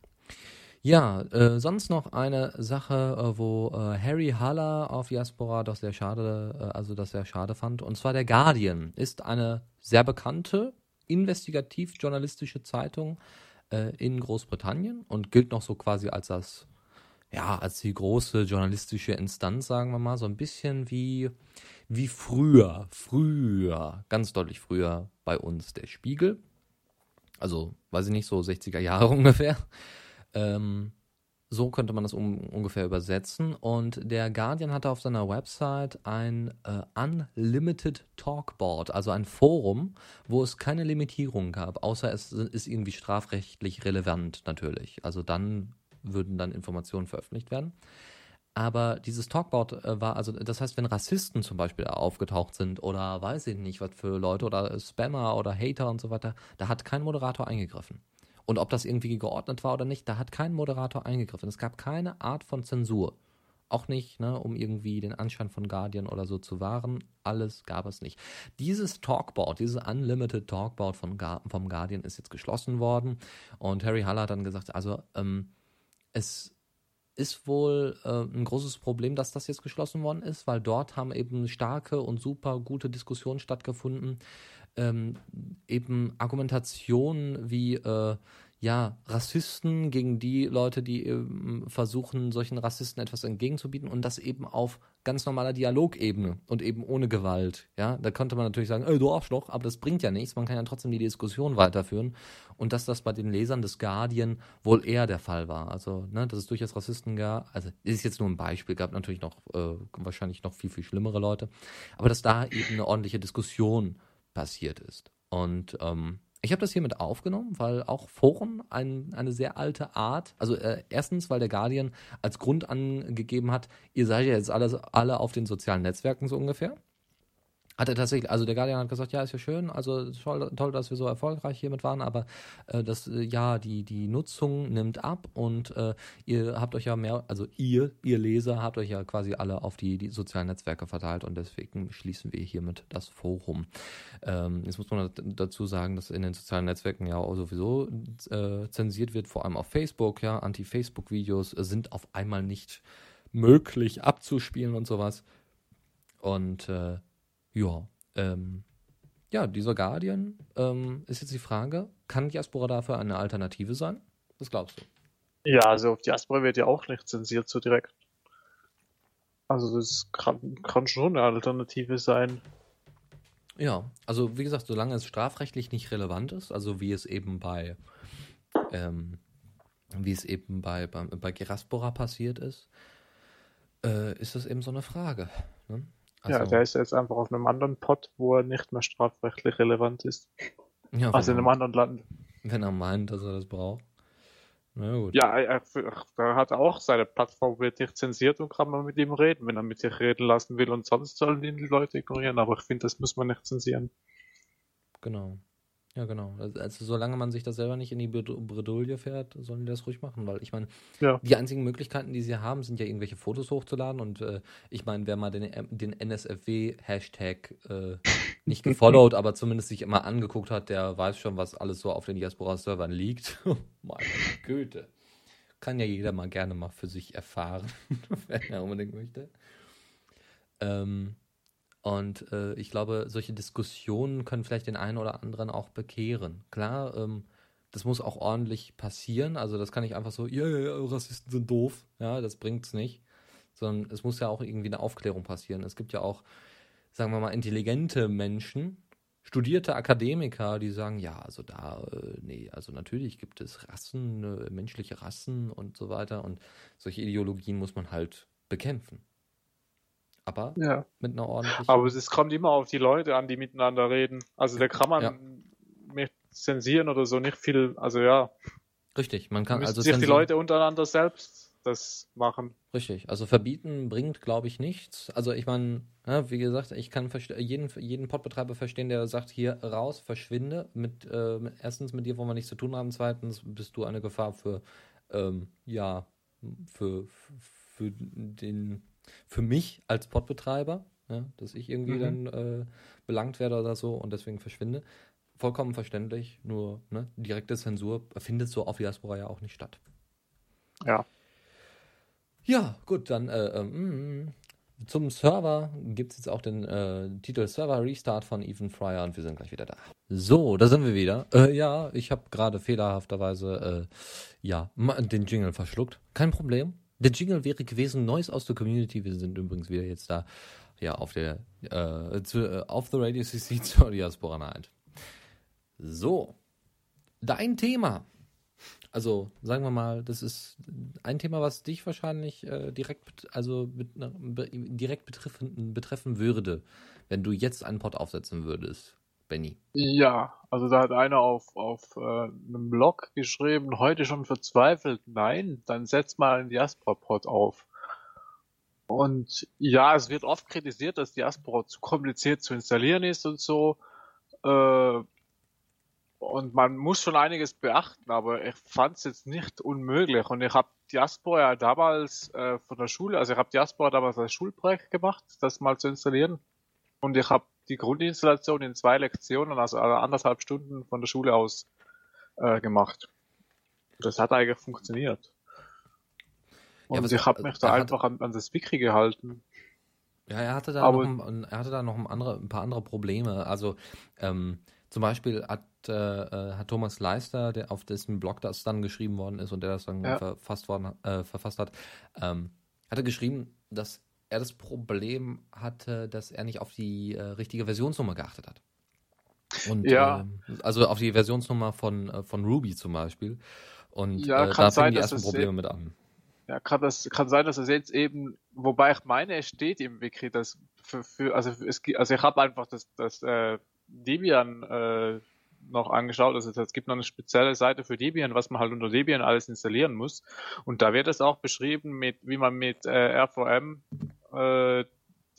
Ja, sonst noch eine Sache, wo Harry Haller auf Diaspora das sehr schade fand. Und zwar der Guardian ist eine sehr bekannte investigativ-journalistische Zeitung in Großbritannien und gilt noch so quasi als die große journalistische Instanz, sagen wir mal, so ein bisschen wie früher, ganz deutlich früher bei uns der Spiegel. Also, weiß ich nicht, so 60er Jahre ungefähr. So könnte man das ungefähr übersetzen. Und der Guardian hatte auf seiner Website ein Unlimited Talkboard, also ein Forum, wo es keine Limitierung gab, außer es ist irgendwie strafrechtlich relevant natürlich. Also dann würden dann Informationen veröffentlicht werden. Aber dieses Talkboard war, also das heißt, wenn Rassisten zum Beispiel aufgetaucht sind oder weiß ich nicht, was für Leute oder Spammer oder Hater und so weiter, da hat kein Moderator eingegriffen. Und ob das irgendwie geordnet war oder nicht, da hat kein Moderator eingegriffen. Es gab keine Art von Zensur. Auch nicht, ne, um irgendwie den Anschein von Guardian oder so zu wahren. Alles gab es nicht. Dieses Talkboard, dieses Unlimited Talkboard vom Guardian ist jetzt geschlossen worden. Und Harry Haller hat dann gesagt, also es ist wohl ein großes Problem, dass das jetzt geschlossen worden ist, weil dort haben eben starke und super gute Diskussionen stattgefunden. Eben Argumentationen wie Rassisten gegen die Leute, die versuchen, solchen Rassisten etwas entgegenzubieten und das eben auf ganz normaler Dialogebene und eben ohne Gewalt. Ja, da könnte man natürlich sagen, du Arschloch, aber das bringt ja nichts, man kann ja trotzdem die Diskussion weiterführen und dass das bei den Lesern des Guardian wohl eher der Fall war. Also, ne, dass es durchaus Rassisten gab, also ist jetzt nur ein Beispiel, gab natürlich noch wahrscheinlich noch viel, viel schlimmere Leute, aber dass da eben eine ordentliche Diskussion passiert ist. Und ich habe das hier mit aufgenommen, weil auch Foren eine sehr alte Art, also erstens, weil der Guardian als Grund angegeben hat, ihr seid ja jetzt alle auf den sozialen Netzwerken so ungefähr. Hat er tatsächlich, also der Guardian hat gesagt, ja, ist ja schön, also toll, dass wir so erfolgreich hiermit waren, aber die Nutzung nimmt ab und ihr habt euch ja mehr, also ihr Leser habt euch ja quasi alle auf die sozialen Netzwerke verteilt und deswegen schließen wir hiermit das Forum. Jetzt muss man dazu sagen, dass in den sozialen Netzwerken ja auch sowieso zensiert wird, vor allem auf Facebook, ja, Anti-Facebook-Videos sind auf einmal nicht möglich abzuspielen und sowas. Und dieser Guardian ist jetzt die Frage, kann Diaspora dafür eine Alternative sein? Was glaubst du? Ja, also auf Diaspora wird ja auch nicht zensiert so direkt. Also das kann schon eine Alternative sein. Ja, also wie gesagt, solange es strafrechtlich nicht relevant ist, also wie es eben bei Diaspora passiert ist, ist das eben so eine Frage, ne? Also, ja, der ist jetzt einfach auf einem anderen Pod, wo er nicht mehr strafrechtlich relevant ist. Ja, also in einem anderen Land. Wenn er meint, dass er das braucht. Na gut. Ja, er hat auch seine Plattform, wird nicht zensiert und kann man mit ihm reden, wenn er mit dir reden lassen will. Und sonst sollen ihn die Leute ignorieren. Aber ich finde, das muss man nicht zensieren. Genau. Ja, genau. Also solange man sich das selber nicht in die Bredouille fährt, sollen die das ruhig machen, weil ich meine, Die einzigen Möglichkeiten, die sie haben, sind ja irgendwelche Fotos hochzuladen und ich meine, wer mal den NSFW-Hashtag nicht gefollowt, aber zumindest sich immer angeguckt hat, der weiß schon, was alles so auf den Diaspora-Servern liegt. Meine Güte. Kann ja jeder mal gerne mal für sich erfahren, wenn er unbedingt möchte. Und ich glaube, solche Diskussionen können vielleicht den einen oder anderen auch bekehren. Klar, das muss auch ordentlich passieren. Also das kann nicht einfach so, Rassisten sind doof. Ja, das bringt's nicht. Sondern es muss ja auch irgendwie eine Aufklärung passieren. Es gibt ja auch, sagen wir mal, intelligente Menschen, studierte Akademiker, die sagen, ja, also da, nee, also natürlich gibt es Rassen, menschliche Rassen und so weiter und solche Ideologien muss man halt bekämpfen. Aber ja, mit einer ordentlichen... Aber es kommt immer auf die Leute an, die miteinander reden. Also da kann man mit zensieren oder so nicht viel, also ja. Richtig, man kann also sich die Leute untereinander selbst das machen. Richtig, also verbieten bringt, glaube ich, nichts. Also ich meine, ja, wie gesagt, ich kann jeden Podbetreiber verstehen, der sagt, hier raus, verschwinde. Erstens, mit dir wollen wir nichts zu tun haben. Zweitens, bist du eine Gefahr für mich als Podbetreiber, ja, dass ich irgendwie dann belangt werde oder so und deswegen verschwinde. Vollkommen verständlich, nur direkte Zensur findet so auf Diaspora ja auch nicht statt. Ja. Ja, gut, dann zum Server gibt es jetzt auch den Titel Server Restart von Ethan Fryer und wir sind gleich wieder da. So, da sind wir wieder. Ja, ich habe gerade fehlerhafterweise den Jingle verschluckt. Kein Problem. Der Jingle wäre gewesen, Neues aus der Community. Wir sind übrigens wieder jetzt da, ja, auf der auf the Radio CC zur Diaspora Night. So, dein Thema. Also, sagen wir mal, das ist ein Thema, was dich wahrscheinlich direkt betreffen würde, wenn du jetzt einen Pod aufsetzen würdest, Benny. Ja, also da hat einer auf einem Blog geschrieben, heute schon verzweifelt, nein, dann setz mal einen Diaspora-Pod auf. Und ja, es wird oft kritisiert, dass Diaspora zu kompliziert zu installieren ist und so. Und man muss schon einiges beachten, aber ich fand es jetzt nicht unmöglich. Und ich habe Diaspora damals als Schulprojekt gemacht, das mal zu installieren. Und ich habe die Grundinstallation in 2 Lektionen, also 1,5 Stunden von der Schule aus gemacht. Das hat eigentlich funktioniert. Und ja, ich habe mich da einfach an das Wiki gehalten. Ja, er hatte da noch ein paar andere Probleme. Also zum Beispiel hat Thomas Leister, der auf dessen Blog das dann geschrieben worden ist und der das dann verfasst hat, hatte geschrieben, dass er das Problem hatte, dass er nicht auf die richtige Versionsnummer geachtet hat. Und, also auf die Versionsnummer von Ruby zum Beispiel. Und da fingen die ersten Probleme mit an. Ja, kann sein, dass das jetzt eben, wobei ich meine, es steht im Wiki, dass ich habe einfach das Debian noch angeschaut. Also es gibt noch eine spezielle Seite für Debian, was man halt unter Debian alles installieren muss. Und da wird es auch beschrieben, wie man mit RVM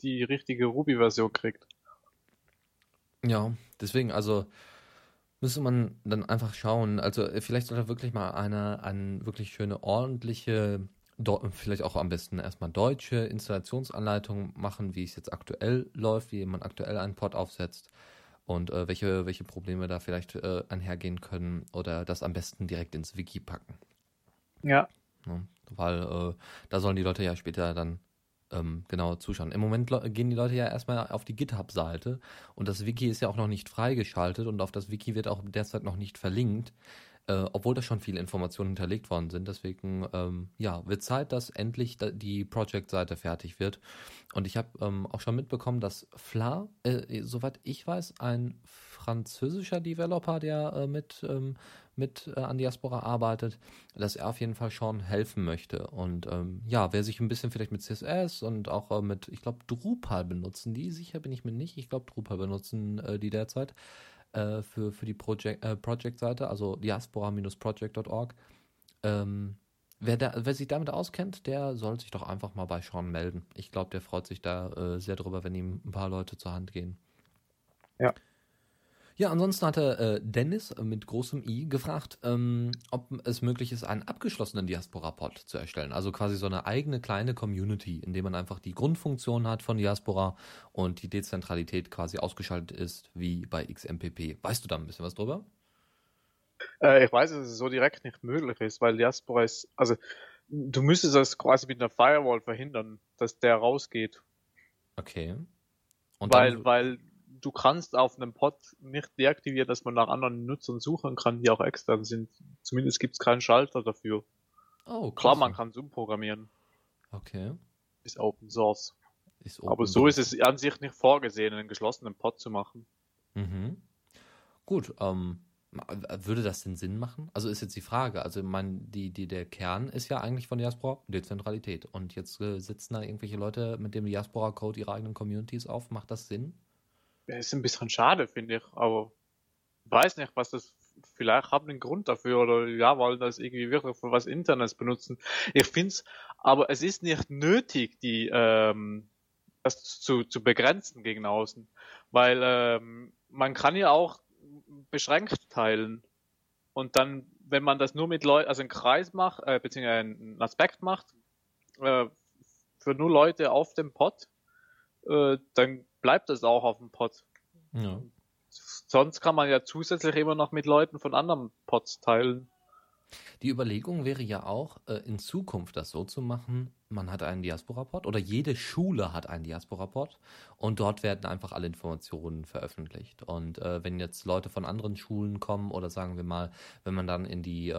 die richtige Ruby-Version kriegt. Ja, deswegen, also müsste man dann einfach schauen. Also vielleicht sollte wirklich mal eine wirklich schöne, ordentliche, vielleicht auch am besten erstmal deutsche Installationsanleitung machen, wie es jetzt aktuell läuft, wie man aktuell einen Pod aufsetzt. Und welche Probleme da vielleicht einhergehen können oder das am besten direkt ins Wiki packen. Ja. Ja, weil da sollen die Leute ja später dann genau zuschauen. Im Moment gehen die Leute ja erstmal auf die GitHub-Seite und das Wiki ist ja auch noch nicht freigeschaltet und auf das Wiki wird auch derzeit noch nicht verlinkt, obwohl da schon viele Informationen hinterlegt worden sind. Deswegen wird Zeit, dass endlich die Project-Seite fertig wird. Und ich habe auch schon mitbekommen, dass Fla, soweit ich weiß, ein französischer Developer, der mit an Diaspora arbeitet, dass er auf jeden Fall schon helfen möchte. Und wer sich ein bisschen vielleicht mit CSS und auch mit, ich glaube, Drupal benutzen die, sicher bin ich mir nicht, ich glaube, Drupal benutzen die derzeit, für die Project-Seite, also diaspora-project.org. Wer sich damit auskennt, der soll sich doch einfach mal bei Sean melden. Ich glaube, der freut sich da sehr drüber, wenn ihm ein paar Leute zur Hand gehen. Ja. Ja, ansonsten hatte Dennis mit großem I gefragt, ob es möglich ist, einen abgeschlossenen Diaspora-Pod zu erstellen. Also quasi so eine eigene kleine Community, in dem man einfach die Grundfunktion hat von Diaspora und die Dezentralität quasi ausgeschaltet ist, wie bei XMPP. Weißt du da ein bisschen was drüber? Ich weiß, dass es so direkt nicht möglich ist, weil Diaspora ist, also du müsstest das quasi mit einer Firewall verhindern, dass der rausgeht. Okay. Und weil du kannst auf einem Pod nicht deaktivieren, dass man nach anderen Nutzern suchen kann, die auch extern sind. Zumindest gibt es keinen Schalter dafür. Oh, klar, man kann es umprogrammieren. Okay. Ist Open Source. Aber so ist es an sich nicht vorgesehen, einen geschlossenen Pod zu machen. Mhm. Gut, würde das denn Sinn machen? Also ist jetzt die Frage. Also der Kern ist ja eigentlich von Diaspora Dezentralität. Und jetzt sitzen da irgendwelche Leute mit dem Diaspora-Code ihre eigenen Communities auf. Macht das Sinn? Ja, ist ein bisschen schade, finde ich. Aber weiß nicht, was das... Vielleicht haben einen Grund dafür oder ja, wollen das irgendwie wirklich für was Internes benutzen. Ich finde es, aber es ist nicht nötig, das zu begrenzen gegen außen, weil man kann ja auch beschränkt teilen und dann, wenn man das nur mit Leuten, also einen Kreis macht, beziehungsweise einen Aspekt macht, für nur Leute auf dem Pod, dann bleibt das auch auf dem Pod. Ja. Sonst kann man ja zusätzlich immer noch mit Leuten von anderen Pods teilen. Die Überlegung wäre ja auch, in Zukunft das so zu machen, man hat einen Diaspora-Pod oder jede Schule hat einen Diaspora-Pod und dort werden einfach alle Informationen veröffentlicht. Und wenn jetzt Leute von anderen Schulen kommen oder sagen wir mal, wenn man dann in die,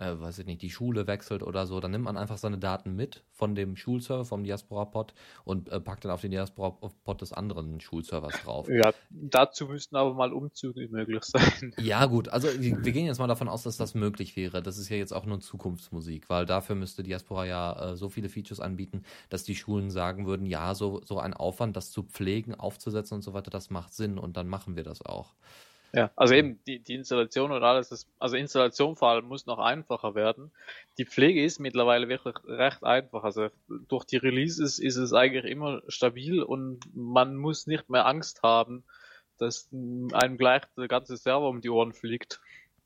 weiß ich nicht, die Schule wechselt oder so, dann nimmt man einfach seine Daten mit von dem Schulserver, vom Diaspora-Pod und packt dann auf den Diaspora-Pod des anderen Schulservers drauf. Ja, dazu müssten aber mal Umzüge möglich sein. Ja gut, also wir gehen jetzt mal davon aus, dass das möglich wäre. Das ist ja jetzt auch nur Zukunftsmusik, weil dafür müsste Diaspora ja so viele Features anbieten, dass die Schulen sagen würden, ja, so ein Aufwand, das zu pflegen, aufzusetzen und so weiter, das macht Sinn und dann machen wir das auch. Ja, also eben die Installation und alles, also Installation vor allem muss noch einfacher werden. Die Pflege ist mittlerweile wirklich recht einfach. Also durch die Releases ist es eigentlich immer stabil und man muss nicht mehr Angst haben, dass einem gleich der ganze Server um die Ohren fliegt,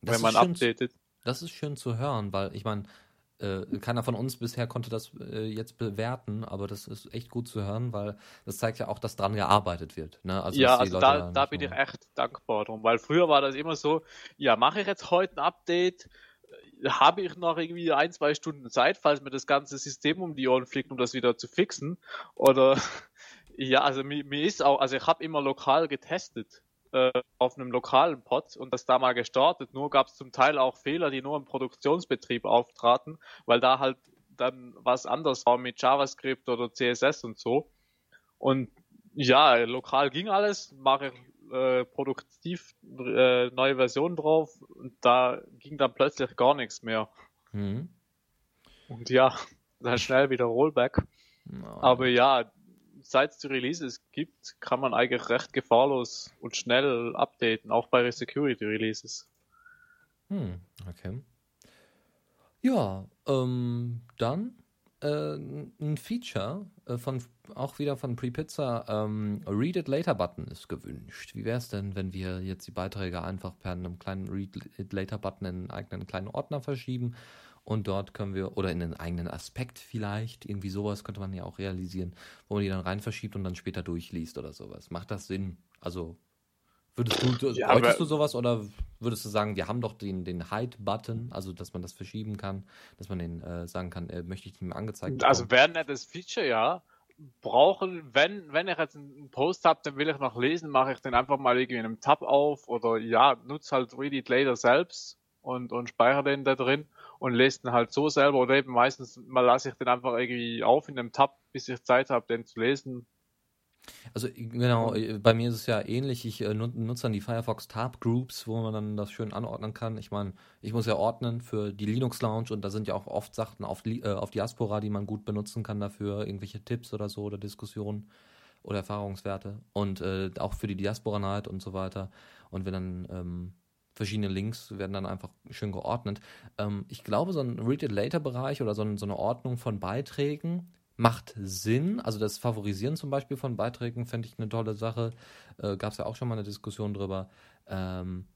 wenn man updatet. Das ist schön zu hören, weil ich meine, keiner von uns bisher konnte das jetzt bewerten, aber das ist echt gut zu hören, weil das zeigt ja auch, dass dran gearbeitet wird. Ne? Also, ja, also da bin ich echt dankbar drum, weil früher war das immer so, ja, mache ich jetzt heute ein Update, habe ich noch irgendwie 1-2 Stunden Zeit, falls mir das ganze System um die Ohren fliegt, um das wieder zu fixen. Oder, ja, also mir ist auch, also ich habe immer lokal getestet auf einem lokalen Pod und das da mal gestartet. Nur gab es zum Teil auch Fehler, die nur im Produktionsbetrieb auftraten, weil da halt dann was anders war mit JavaScript oder CSS und so. Und ja, lokal ging alles, mache ich produktiv neue Versionen drauf und da ging dann plötzlich gar nichts mehr. Mhm. Und ja, dann schnell wieder Rollback. Nein. Aber ja, seit es die Releases gibt, kann man eigentlich recht gefahrlos und schnell updaten, auch bei Security-Releases. Okay. Ja, dann ein Feature von Prepizza, Read It Later Button ist gewünscht. Wie wäre es denn, wenn wir jetzt die Beiträge einfach per einem kleinen Read It Later Button in einen eigenen kleinen Ordner verschieben? Und dort können wir, oder in den eigenen Aspekt vielleicht, irgendwie sowas könnte man ja auch realisieren, wo man die dann rein verschiebt und dann später durchliest oder sowas. Macht das Sinn? Also, bräuchtest du sowas oder würdest du sagen, wir haben doch den Hide-Button, also dass man das verschieben kann, dass man den sagen kann, möchte ich nicht mehr angezeigt bekommen. Also wäre ein nettes Feature, ja. Brauchen, wenn ich jetzt einen Post habe, dann will ich noch lesen, mache ich den einfach mal irgendwie in einem Tab auf oder ja, nutze halt Read It Later selbst und speichere den da drin. Und lese den halt so selber oder eben meistens mal lasse ich den einfach irgendwie auf in einem Tab, bis ich Zeit habe, den zu lesen. Also genau, bei mir ist es ja ähnlich. Ich nutze dann die Firefox Tab Groups, wo man dann das schön anordnen kann. Ich meine, ich muss ja ordnen für die Linux Lounge und da sind ja auch oft Sachen auf Diaspora, die man gut benutzen kann dafür, irgendwelche Tipps oder so oder Diskussionen oder Erfahrungswerte und auch für die Diaspora-Night und so weiter. Und wenn dann... verschiedene Links werden dann einfach schön geordnet. Ich glaube, so ein Read-It-Later-Bereich oder so eine Ordnung von Beiträgen macht Sinn. Also das Favorisieren zum Beispiel von Beiträgen fände ich eine tolle Sache. Gab es ja auch schon mal eine Diskussion drüber,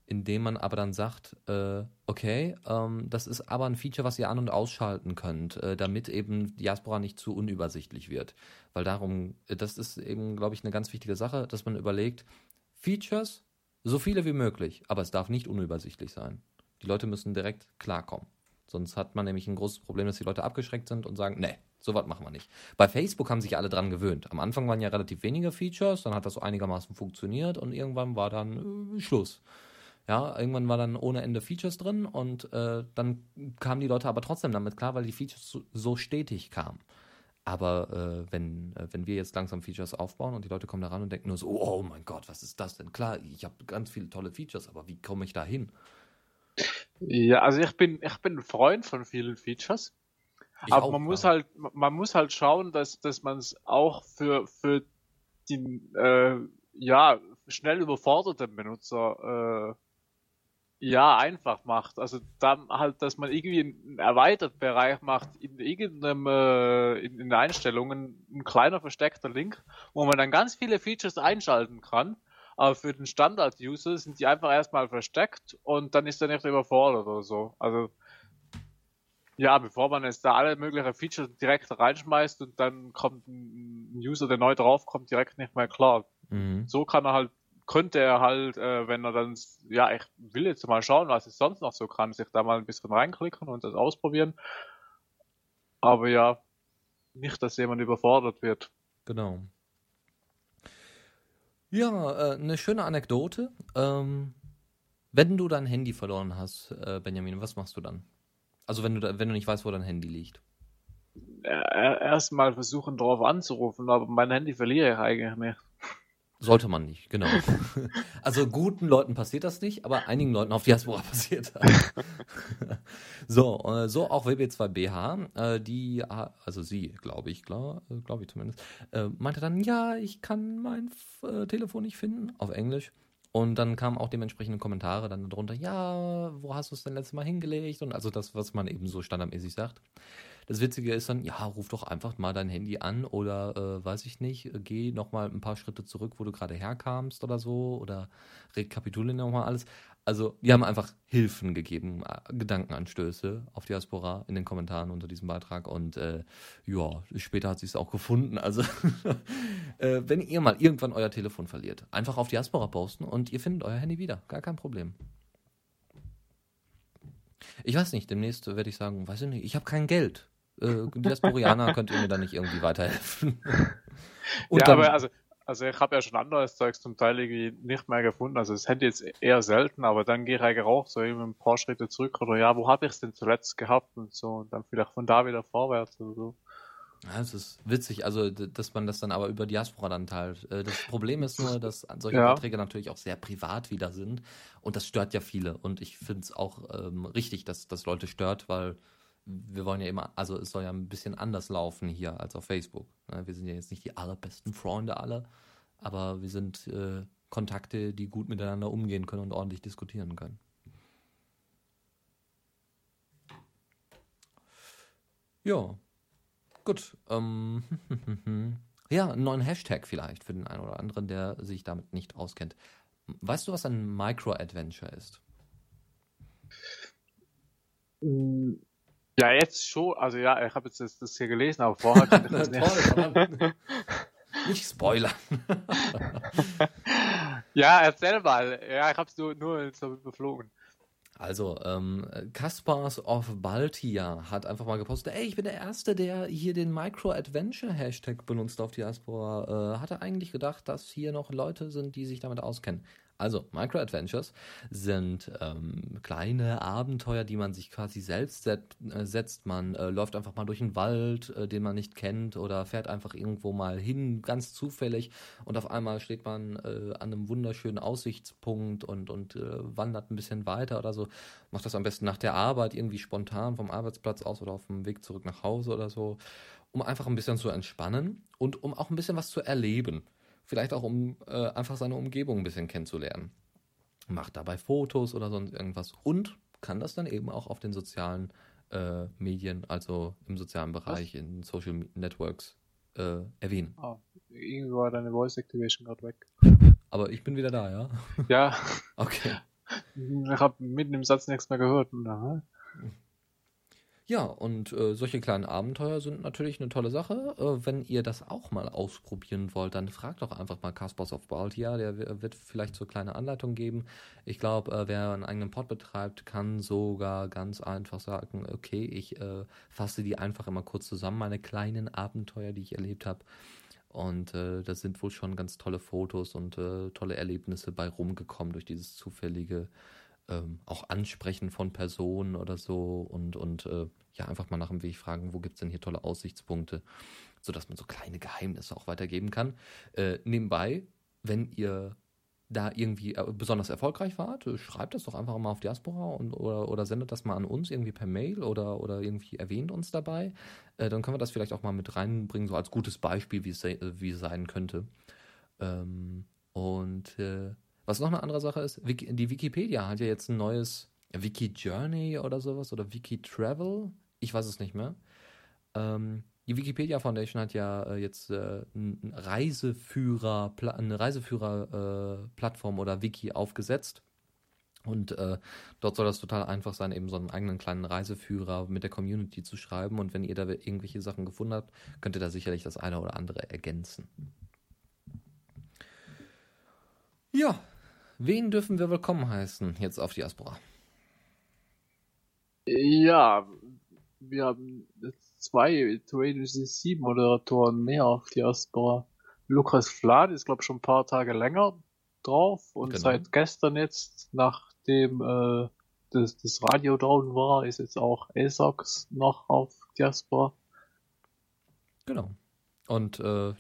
indem man aber dann sagt, das ist aber ein Feature, was ihr an- und ausschalten könnt, damit eben Diaspora nicht zu unübersichtlich wird. Weil das ist eben, glaube ich, eine ganz wichtige Sache, dass man überlegt, Features, so viele wie möglich, aber es darf nicht unübersichtlich sein. Die Leute müssen direkt klarkommen. Sonst hat man nämlich ein großes Problem, dass die Leute abgeschreckt sind und sagen, nee, sowas machen wir nicht. Bei Facebook haben sich alle dran gewöhnt. Am Anfang waren ja relativ wenige Features, dann hat das so einigermaßen funktioniert und irgendwann war dann Schluss. Ja, irgendwann war dann ohne Ende Features drin und dann kamen die Leute aber trotzdem damit klar, weil die Features so stetig kamen. Aber wenn wir jetzt langsam Features aufbauen und die Leute kommen da ran und denken nur so, oh mein Gott, was ist das denn? Klar, ich habe ganz viele tolle Features, aber wie komme ich da hin? Ja, also ich bin ein Freund von vielen Features. Man muss halt schauen, dass man es auch für die schnell überforderten Benutzer einfach macht. Also dann halt, dass man irgendwie einen erweiterten Bereich macht, in irgendeinem in Einstellungen ein kleiner versteckter Link, wo man dann ganz viele Features einschalten kann, aber für den Standard-User sind die einfach erstmal versteckt und dann ist er nicht überfordert oder so. Also ja, bevor man jetzt da alle möglichen Features direkt reinschmeißt und dann kommt ein User, der neu draufkommt, direkt nicht mehr klar. Mhm. So könnte er halt, wenn er dann, ja, ich will jetzt mal schauen, was es sonst noch so kann, sich da mal ein bisschen reinklicken und das ausprobieren. Aber ja, nicht, dass jemand überfordert wird. Genau. Ja, eine schöne Anekdote. Wenn du dein Handy verloren hast, Benjamin, was machst du dann? Also wenn du nicht weißt, wo dein Handy liegt. Erstmal versuchen, drauf anzurufen, aber mein Handy verliere ich eigentlich nicht. Sollte man nicht, genau. Also guten Leuten passiert das nicht, aber einigen Leuten auf Diaspora passiert das. So auch WB2BH, die, also sie, glaube ich zumindest, meinte dann, ja, ich kann mein Telefon nicht finden, auf Englisch. Und dann kamen auch dementsprechende Kommentare dann darunter, ja, wo hast du es denn letztes Mal hingelegt? Und also das, was man eben so standardmäßig sagt. Das Witzige ist dann, ja, ruf doch einfach mal dein Handy an oder weiß ich nicht, geh nochmal ein paar Schritte zurück, wo du gerade herkamst oder so oder rekapituliere nochmal alles. Also wir haben einfach Hilfen gegeben, Gedankenanstöße auf Diaspora in den Kommentaren unter diesem Beitrag und ja, später hat sie es auch gefunden. Also wenn ihr mal irgendwann euer Telefon verliert, einfach auf Diaspora posten und ihr findet euer Handy wieder. Gar kein Problem. Ich weiß nicht, demnächst werde ich sagen, weiß ich nicht, ich habe kein Geld. Diasporianer, könnt ihr mir da nicht irgendwie weiterhelfen? Und ja, dann, aber also ich habe ja schon anderes Zeugs zum Teil irgendwie nicht mehr gefunden. Also das Handy jetzt eher selten, aber dann gehe ich eigentlich auch so eben ein paar Schritte zurück oder ja, wo habe ich es denn zuletzt gehabt und so und dann vielleicht von da wieder vorwärts oder so. Ja, das ist witzig, also dass man das dann aber über Diaspora dann teilt. Das Problem ist nur, dass solche Beiträge natürlich auch sehr privat wieder sind und das stört ja viele und ich finde es auch richtig, dass das Leute stört, weil wir wollen ja immer, also es soll ja ein bisschen anders laufen hier als auf Facebook. Wir sind ja jetzt nicht die allerbesten Freunde alle, aber wir sind Kontakte, die gut miteinander umgehen können und ordentlich diskutieren können. Ja. Gut, ja, einen neuen Hashtag vielleicht für den einen oder anderen, der sich damit nicht auskennt. Weißt du, was ein Micro-Adventure ist? Ja, jetzt schon. Also ja, ich habe jetzt das hier gelesen, aber vorher kann ich das nicht. Nicht spoilern. Ja, erzähl mal. Ja, ich habe es nur so überflogen. Also, Kaspars of Baltia hat einfach mal gepostet, ey, ich bin der Erste, der hier den Micro-Adventure-Hashtag benutzt auf Diaspora. Hatte eigentlich gedacht, dass hier noch Leute sind, die sich damit auskennen. Also, Micro-Adventures sind kleine Abenteuer, die man sich quasi selbst setzt. Man läuft einfach mal durch den Wald, den man nicht kennt, oder fährt einfach irgendwo mal hin, ganz zufällig. Und auf einmal steht man an einem wunderschönen Aussichtspunkt und wandert ein bisschen weiter oder so. Macht das am besten nach der Arbeit, irgendwie spontan vom Arbeitsplatz aus oder auf dem Weg zurück nach Hause oder so, um einfach ein bisschen zu entspannen und um auch ein bisschen was zu erleben. Vielleicht auch, um einfach seine Umgebung ein bisschen kennenzulernen. Macht dabei Fotos oder sonst irgendwas und kann das dann eben auch auf den sozialen Medien, also im sozialen Bereich, in Social Networks erwähnen. Oh, irgendwo war deine Voice Activation gerade weg. Aber ich bin wieder da, ja? Ja. Okay. Ich habe mitten im Satz nichts mehr gehört. Aha. Ja, und solche kleinen Abenteuer sind natürlich eine tolle Sache. Wenn ihr das auch mal ausprobieren wollt, dann fragt doch einfach mal Kaspars of Baltia. Der wird vielleicht so eine kleine Anleitung geben. Ich glaube, wer einen eigenen Pod betreibt, kann sogar ganz einfach sagen, okay, ich fasse die einfach immer kurz zusammen, meine kleinen Abenteuer, die ich erlebt habe. Und da sind wohl schon ganz tolle Fotos und tolle Erlebnisse bei rumgekommen durch dieses zufällige auch Ansprechen von Personen oder so und ja einfach mal nach dem Weg fragen, wo gibt's denn hier tolle Aussichtspunkte, sodass man so kleine Geheimnisse auch weitergeben kann. Nebenbei, wenn ihr da irgendwie besonders erfolgreich wart, schreibt das doch einfach mal auf Diaspora oder sendet das mal an uns irgendwie per Mail oder irgendwie erwähnt uns dabei. Dann können wir das vielleicht auch mal mit reinbringen, so als gutes Beispiel, wie es sein könnte. Was noch eine andere Sache ist, die Wikipedia hat ja jetzt ein neues Wiki-Journey oder sowas oder Wiki-Travel, ich weiß es nicht mehr. Die Wikipedia Foundation hat ja jetzt eine Reiseführer-Plattform oder Wiki aufgesetzt. Und dort soll das total einfach sein, eben so einen eigenen kleinen Reiseführer mit der Community zu schreiben. Und wenn ihr da irgendwelche Sachen gefunden habt, könnt ihr da sicherlich das eine oder andere ergänzen. Ja, wen dürfen wir willkommen heißen jetzt auf Diaspora? Ja, wir haben jetzt 2 Radio-C7-Moderatoren mehr auf Diaspora. Lukas Vlad ist, glaube ich, schon ein paar Tage länger drauf und genau. Seit gestern jetzt, nachdem das Radio down war, ist jetzt auch Esox noch auf Diaspora. Genau. Und ja,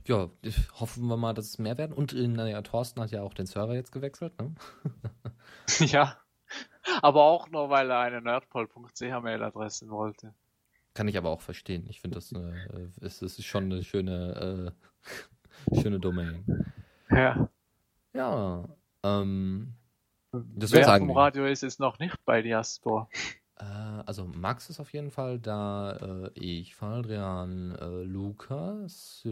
hoffen wir mal, dass es mehr werden. Und naja, Thorsten hat ja auch den Server jetzt gewechselt, ne? Ja, aber auch nur, weil er eine nerdpol.ch-Mail-Adresse wollte. Kann ich aber auch verstehen. Ich finde, das ist schon eine schöne Domain. Ja. Ja. Das wer vom Radio ist noch nicht bei Diaspora. Also Max ist auf jeden Fall da, ich, Valdrian, Lukas,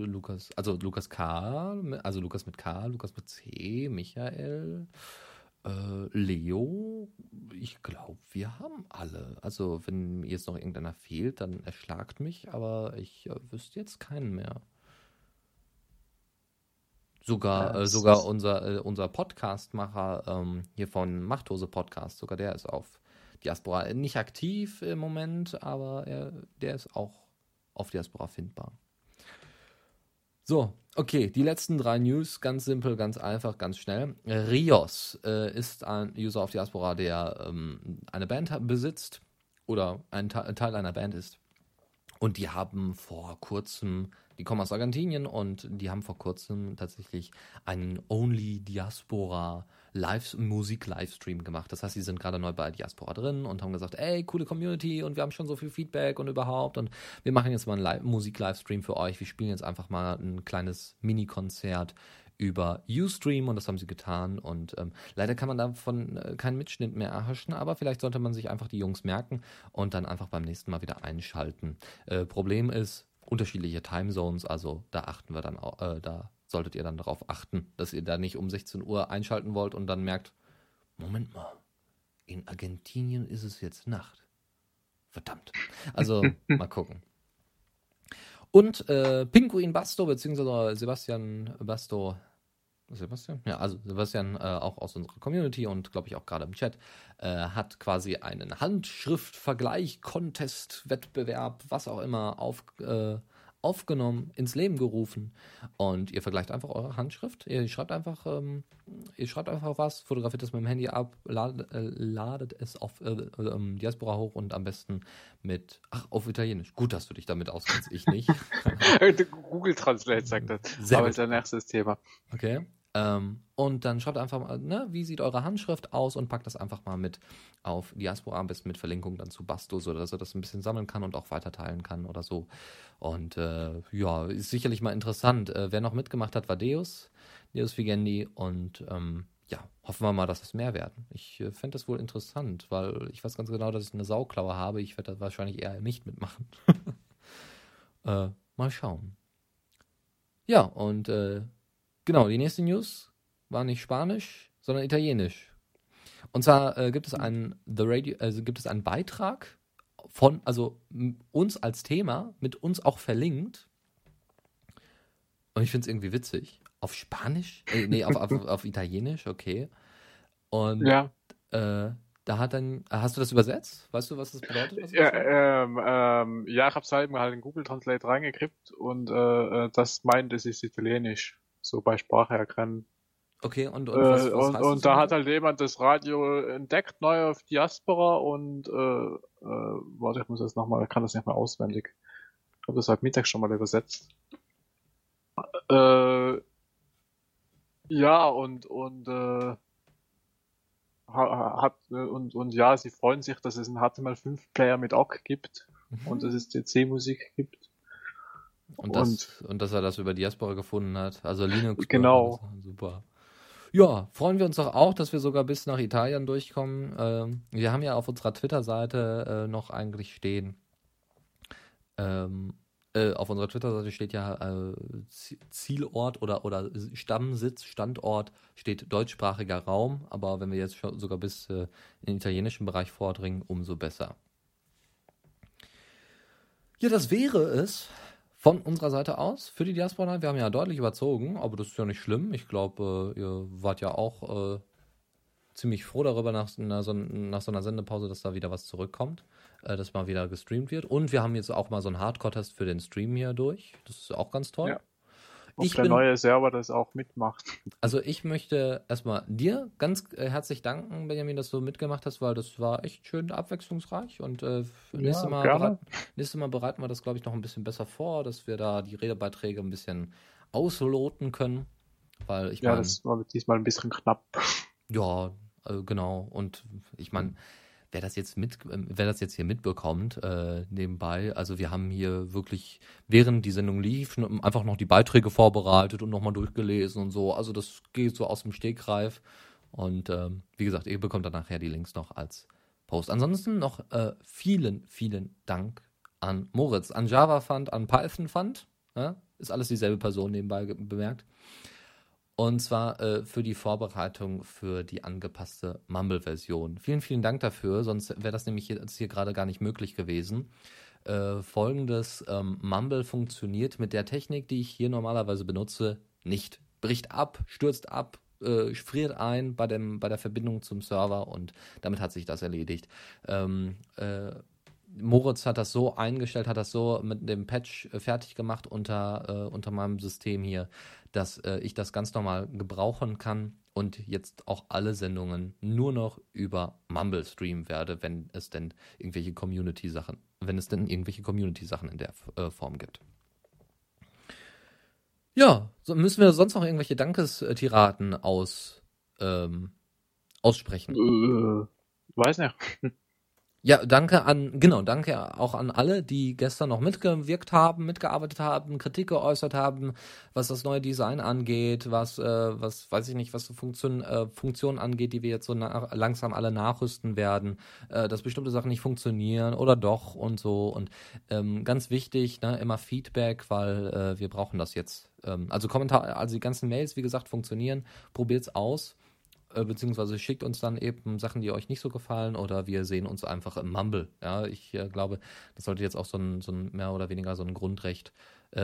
also Lukas K, also Lukas mit K, Lukas mit C, Michael, Leo, ich glaube, wir haben alle. Also wenn mir jetzt noch irgendeiner fehlt, dann erschlagt mich, aber ich wüsste jetzt keinen mehr. Sogar unser Podcastmacher hier von Machthose Podcast, sogar der ist auf Diaspora nicht aktiv im Moment, aber der ist auch auf Diaspora findbar. So, okay, die letzten 3 News, ganz simpel, ganz einfach, ganz schnell. Rios ist ein User auf Diaspora, der eine Band besitzt oder ein Teil einer Band ist. Und die haben vor kurzem, die kommen aus Argentinien und die haben vor kurzem tatsächlich einen Only Diaspora Musik-Livestream gemacht. Das heißt, sie sind gerade neu bei Diaspora drin und haben gesagt, ey, coole Community und wir haben schon so viel Feedback und überhaupt und wir machen jetzt mal einen Musik-Livestream für euch. Wir spielen jetzt einfach mal ein kleines Mini-Konzert über Ustream und das haben sie getan und leider kann man davon keinen Mitschnitt mehr erhaschen, aber vielleicht sollte man sich einfach die Jungs merken und dann einfach beim nächsten Mal wieder einschalten. Problem ist, unterschiedliche Timezones, also da achten wir dann auch, da solltet ihr dann darauf achten, dass ihr da nicht um 16 Uhr einschalten wollt und dann merkt, Moment mal, in Argentinien ist es jetzt Nacht. Verdammt. Also, mal gucken. Und Pinguin Basto, beziehungsweise Sebastian Basto, Sebastian, auch aus unserer Community und glaube ich auch gerade im Chat, hat quasi einen Handschriftvergleich, Contest, Wettbewerb, was auch immer, aufgenommen, ins Leben gerufen und ihr vergleicht einfach eure Handschrift, ihr schreibt einfach was, fotografiert das mit dem Handy ab, ladet es auf Diaspora hoch und am besten auf Italienisch. Gut, dass du dich damit auskennst, ich nicht. Google Translate sagt das. Sehr aber gut. Ist ein nächstes Thema. Okay. Und dann schreibt einfach mal, ne, wie sieht eure Handschrift aus und packt das einfach mal mit auf Diaspora, am besten mit Verlinkung dann zu Basto, sodass er das ein bisschen sammeln kann und auch weiterteilen kann oder so. Und ja, ist sicherlich mal interessant. Wer noch mitgemacht hat, war Deus Vigendi und ja, hoffen wir mal, dass es mehr werden. Ich fände das wohl interessant, weil ich weiß ganz genau, dass ich eine Sauklaue habe. Ich werde da wahrscheinlich eher nicht mitmachen. Mal schauen. Ja, und genau, die nächste News war nicht Spanisch, sondern Italienisch. Und zwar gibt es einen Beitrag von, also uns als Thema, mit uns auch verlinkt. Und ich finde es irgendwie witzig. Auf Spanisch? Auf Italienisch, okay. Und ja. Da hat dann, hast du das übersetzt? Weißt du, was das bedeutet? Ja, ich habe es halt in Google Translate reingekriegt und das meint, es ist Italienisch. So bei Sprache erkennen. Okay, und da hat halt jemand das Radio entdeckt, neu auf Diaspora und warte, ich muss das nochmal, ich kann das nicht mehr auswendig. Ich habe das halt mittags schon mal übersetzt. Ja, und sie freuen sich, dass es einen HTML5-Player mit AUG gibt und dass es DC-Musik gibt. Und dass er das über Diaspora gefunden hat. Also Linux. Genau. Super. Ja, freuen wir uns doch auch, dass wir sogar bis nach Italien durchkommen. Wir haben ja auf unserer Twitter-Seite noch eigentlich stehen. Auf unserer Twitter-Seite steht ja Zielort oder Stammsitz, Standort steht deutschsprachiger Raum. Aber wenn wir jetzt schon sogar bis in den italienischen Bereich vordringen, umso besser. Ja, das wäre es. Von unserer Seite aus für die Diaspora, wir haben ja deutlich überzogen, aber das ist ja nicht schlimm. Ich glaube, ihr wart ja auch ziemlich froh darüber nach so einer Sendepause, dass da wieder was zurückkommt, dass mal wieder gestreamt wird. Und wir haben jetzt auch mal so einen Hardcore-Test für den Stream hier durch. Das ist auch ganz toll. Ja. Und der neue Server das auch mitmacht. Also ich möchte erstmal dir ganz herzlich danken, Benjamin, dass du mitgemacht hast, weil das war echt schön abwechslungsreich und nächstes Mal bereiten wir das, glaube ich, noch ein bisschen besser vor, dass wir da die Redebeiträge ein bisschen ausloten können, weil ich meine... Ja, das war diesmal ein bisschen knapp. Ja, genau. Und ich meine... Wer das jetzt hier mitbekommt, nebenbei, also wir haben hier wirklich, während die Sendung lief, einfach noch die Beiträge vorbereitet und nochmal durchgelesen und so. Also das geht so aus dem Stegreif. Und wie gesagt, ihr bekommt dann nachher die Links noch als Post. Ansonsten noch vielen, vielen Dank an Moritz, an Java Fund, an Python Fund. Ja? Ist alles dieselbe Person nebenbei bemerkt. Und zwar für die Vorbereitung für die angepasste Mumble-Version. Vielen, vielen Dank dafür, sonst wäre das nämlich jetzt hier gerade gar nicht möglich gewesen. Folgendes, Mumble funktioniert mit der Technik, die ich hier normalerweise benutze, nicht. Bricht ab, stürzt ab, friert ein bei der Verbindung zum Server und damit hat sich das erledigt. Moritz hat das so eingestellt, hat das so mit dem Patch fertig gemacht unter meinem System hier, dass ich das ganz normal gebrauchen kann und jetzt auch alle Sendungen nur noch über Mumble streamen werde, wenn es denn irgendwelche Community-Sachen in der Form gibt. Ja, so müssen wir sonst noch irgendwelche Dankestiraten aussprechen. Weiß nicht. Ja, danke auch an alle, die gestern noch mitgewirkt haben, mitgearbeitet haben, Kritik geäußert haben, was das neue Design angeht, was weiß ich nicht, was so Funktionen angeht, die wir jetzt so langsam alle nachrüsten werden, dass bestimmte Sachen nicht funktionieren oder doch und so. Und ganz wichtig, ne, immer Feedback, weil wir brauchen das jetzt. Also Kommentare, also die ganzen Mails, wie gesagt, funktionieren. Probiert's aus. Beziehungsweise schickt uns dann eben Sachen, die euch nicht so gefallen, oder wir sehen uns einfach im Mumble. Ja, ich glaube, das sollte jetzt auch so ein mehr oder weniger so ein Grundrecht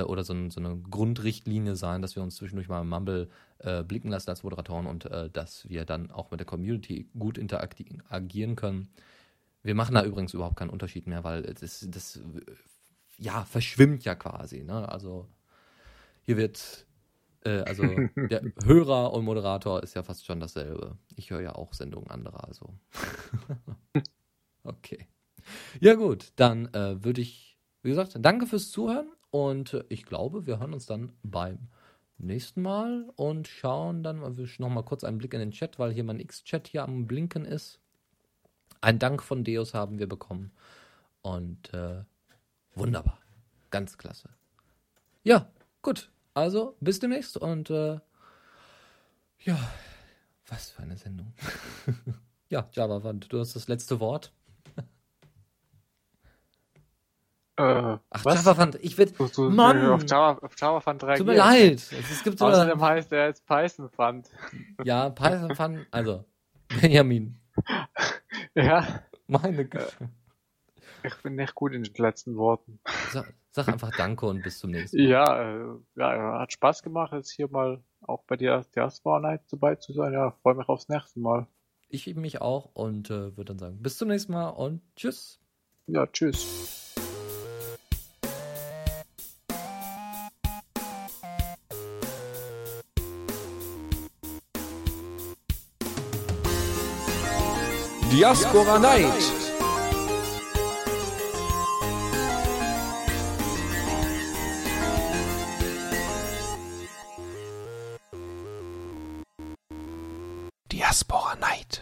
oder so eine Grundrichtlinie sein, dass wir uns zwischendurch mal im Mumble blicken lassen als Moderatoren und dass wir dann auch mit der Community gut interagieren können. Wir machen da übrigens überhaupt keinen Unterschied mehr, weil das ja verschwimmt ja quasi. Ne? Also hier wird... Also der Hörer und Moderator ist ja fast schon dasselbe. Ich höre ja auch Sendungen anderer, also. Okay. Ja gut, dann würde ich, wie gesagt, danke fürs Zuhören und ich glaube, wir hören uns dann beim nächsten Mal und schauen dann nochmal kurz einen Blick in den Chat, weil hier mein X-Chat hier am Blinken ist. Ein Dank von Deus haben wir bekommen und wunderbar, ganz klasse. Ja, gut. Also, bis demnächst und ja, was für eine Sendung. Ja, Java, du hast das letzte Wort. Java Fund, ich werde... Mann! Auf Java Fund reagieren. Tut mir leid. Es gibt so außerdem heißt er jetzt Python Fund. Ja, Python Fund, also Benjamin. Ja. Meine Güte. Ich bin nicht gut in den letzten Worten. Sag einfach Danke und bis zum nächsten Mal. Ja, hat Spaß gemacht, jetzt hier mal auch bei dir Diaspora Night dabei zu sein. Ja, freue mich aufs nächste Mal. Ich mich auch und würde dann sagen, bis zum nächsten Mal und tschüss. Ja, tschüss. Diaspora Night. Diaspora Night.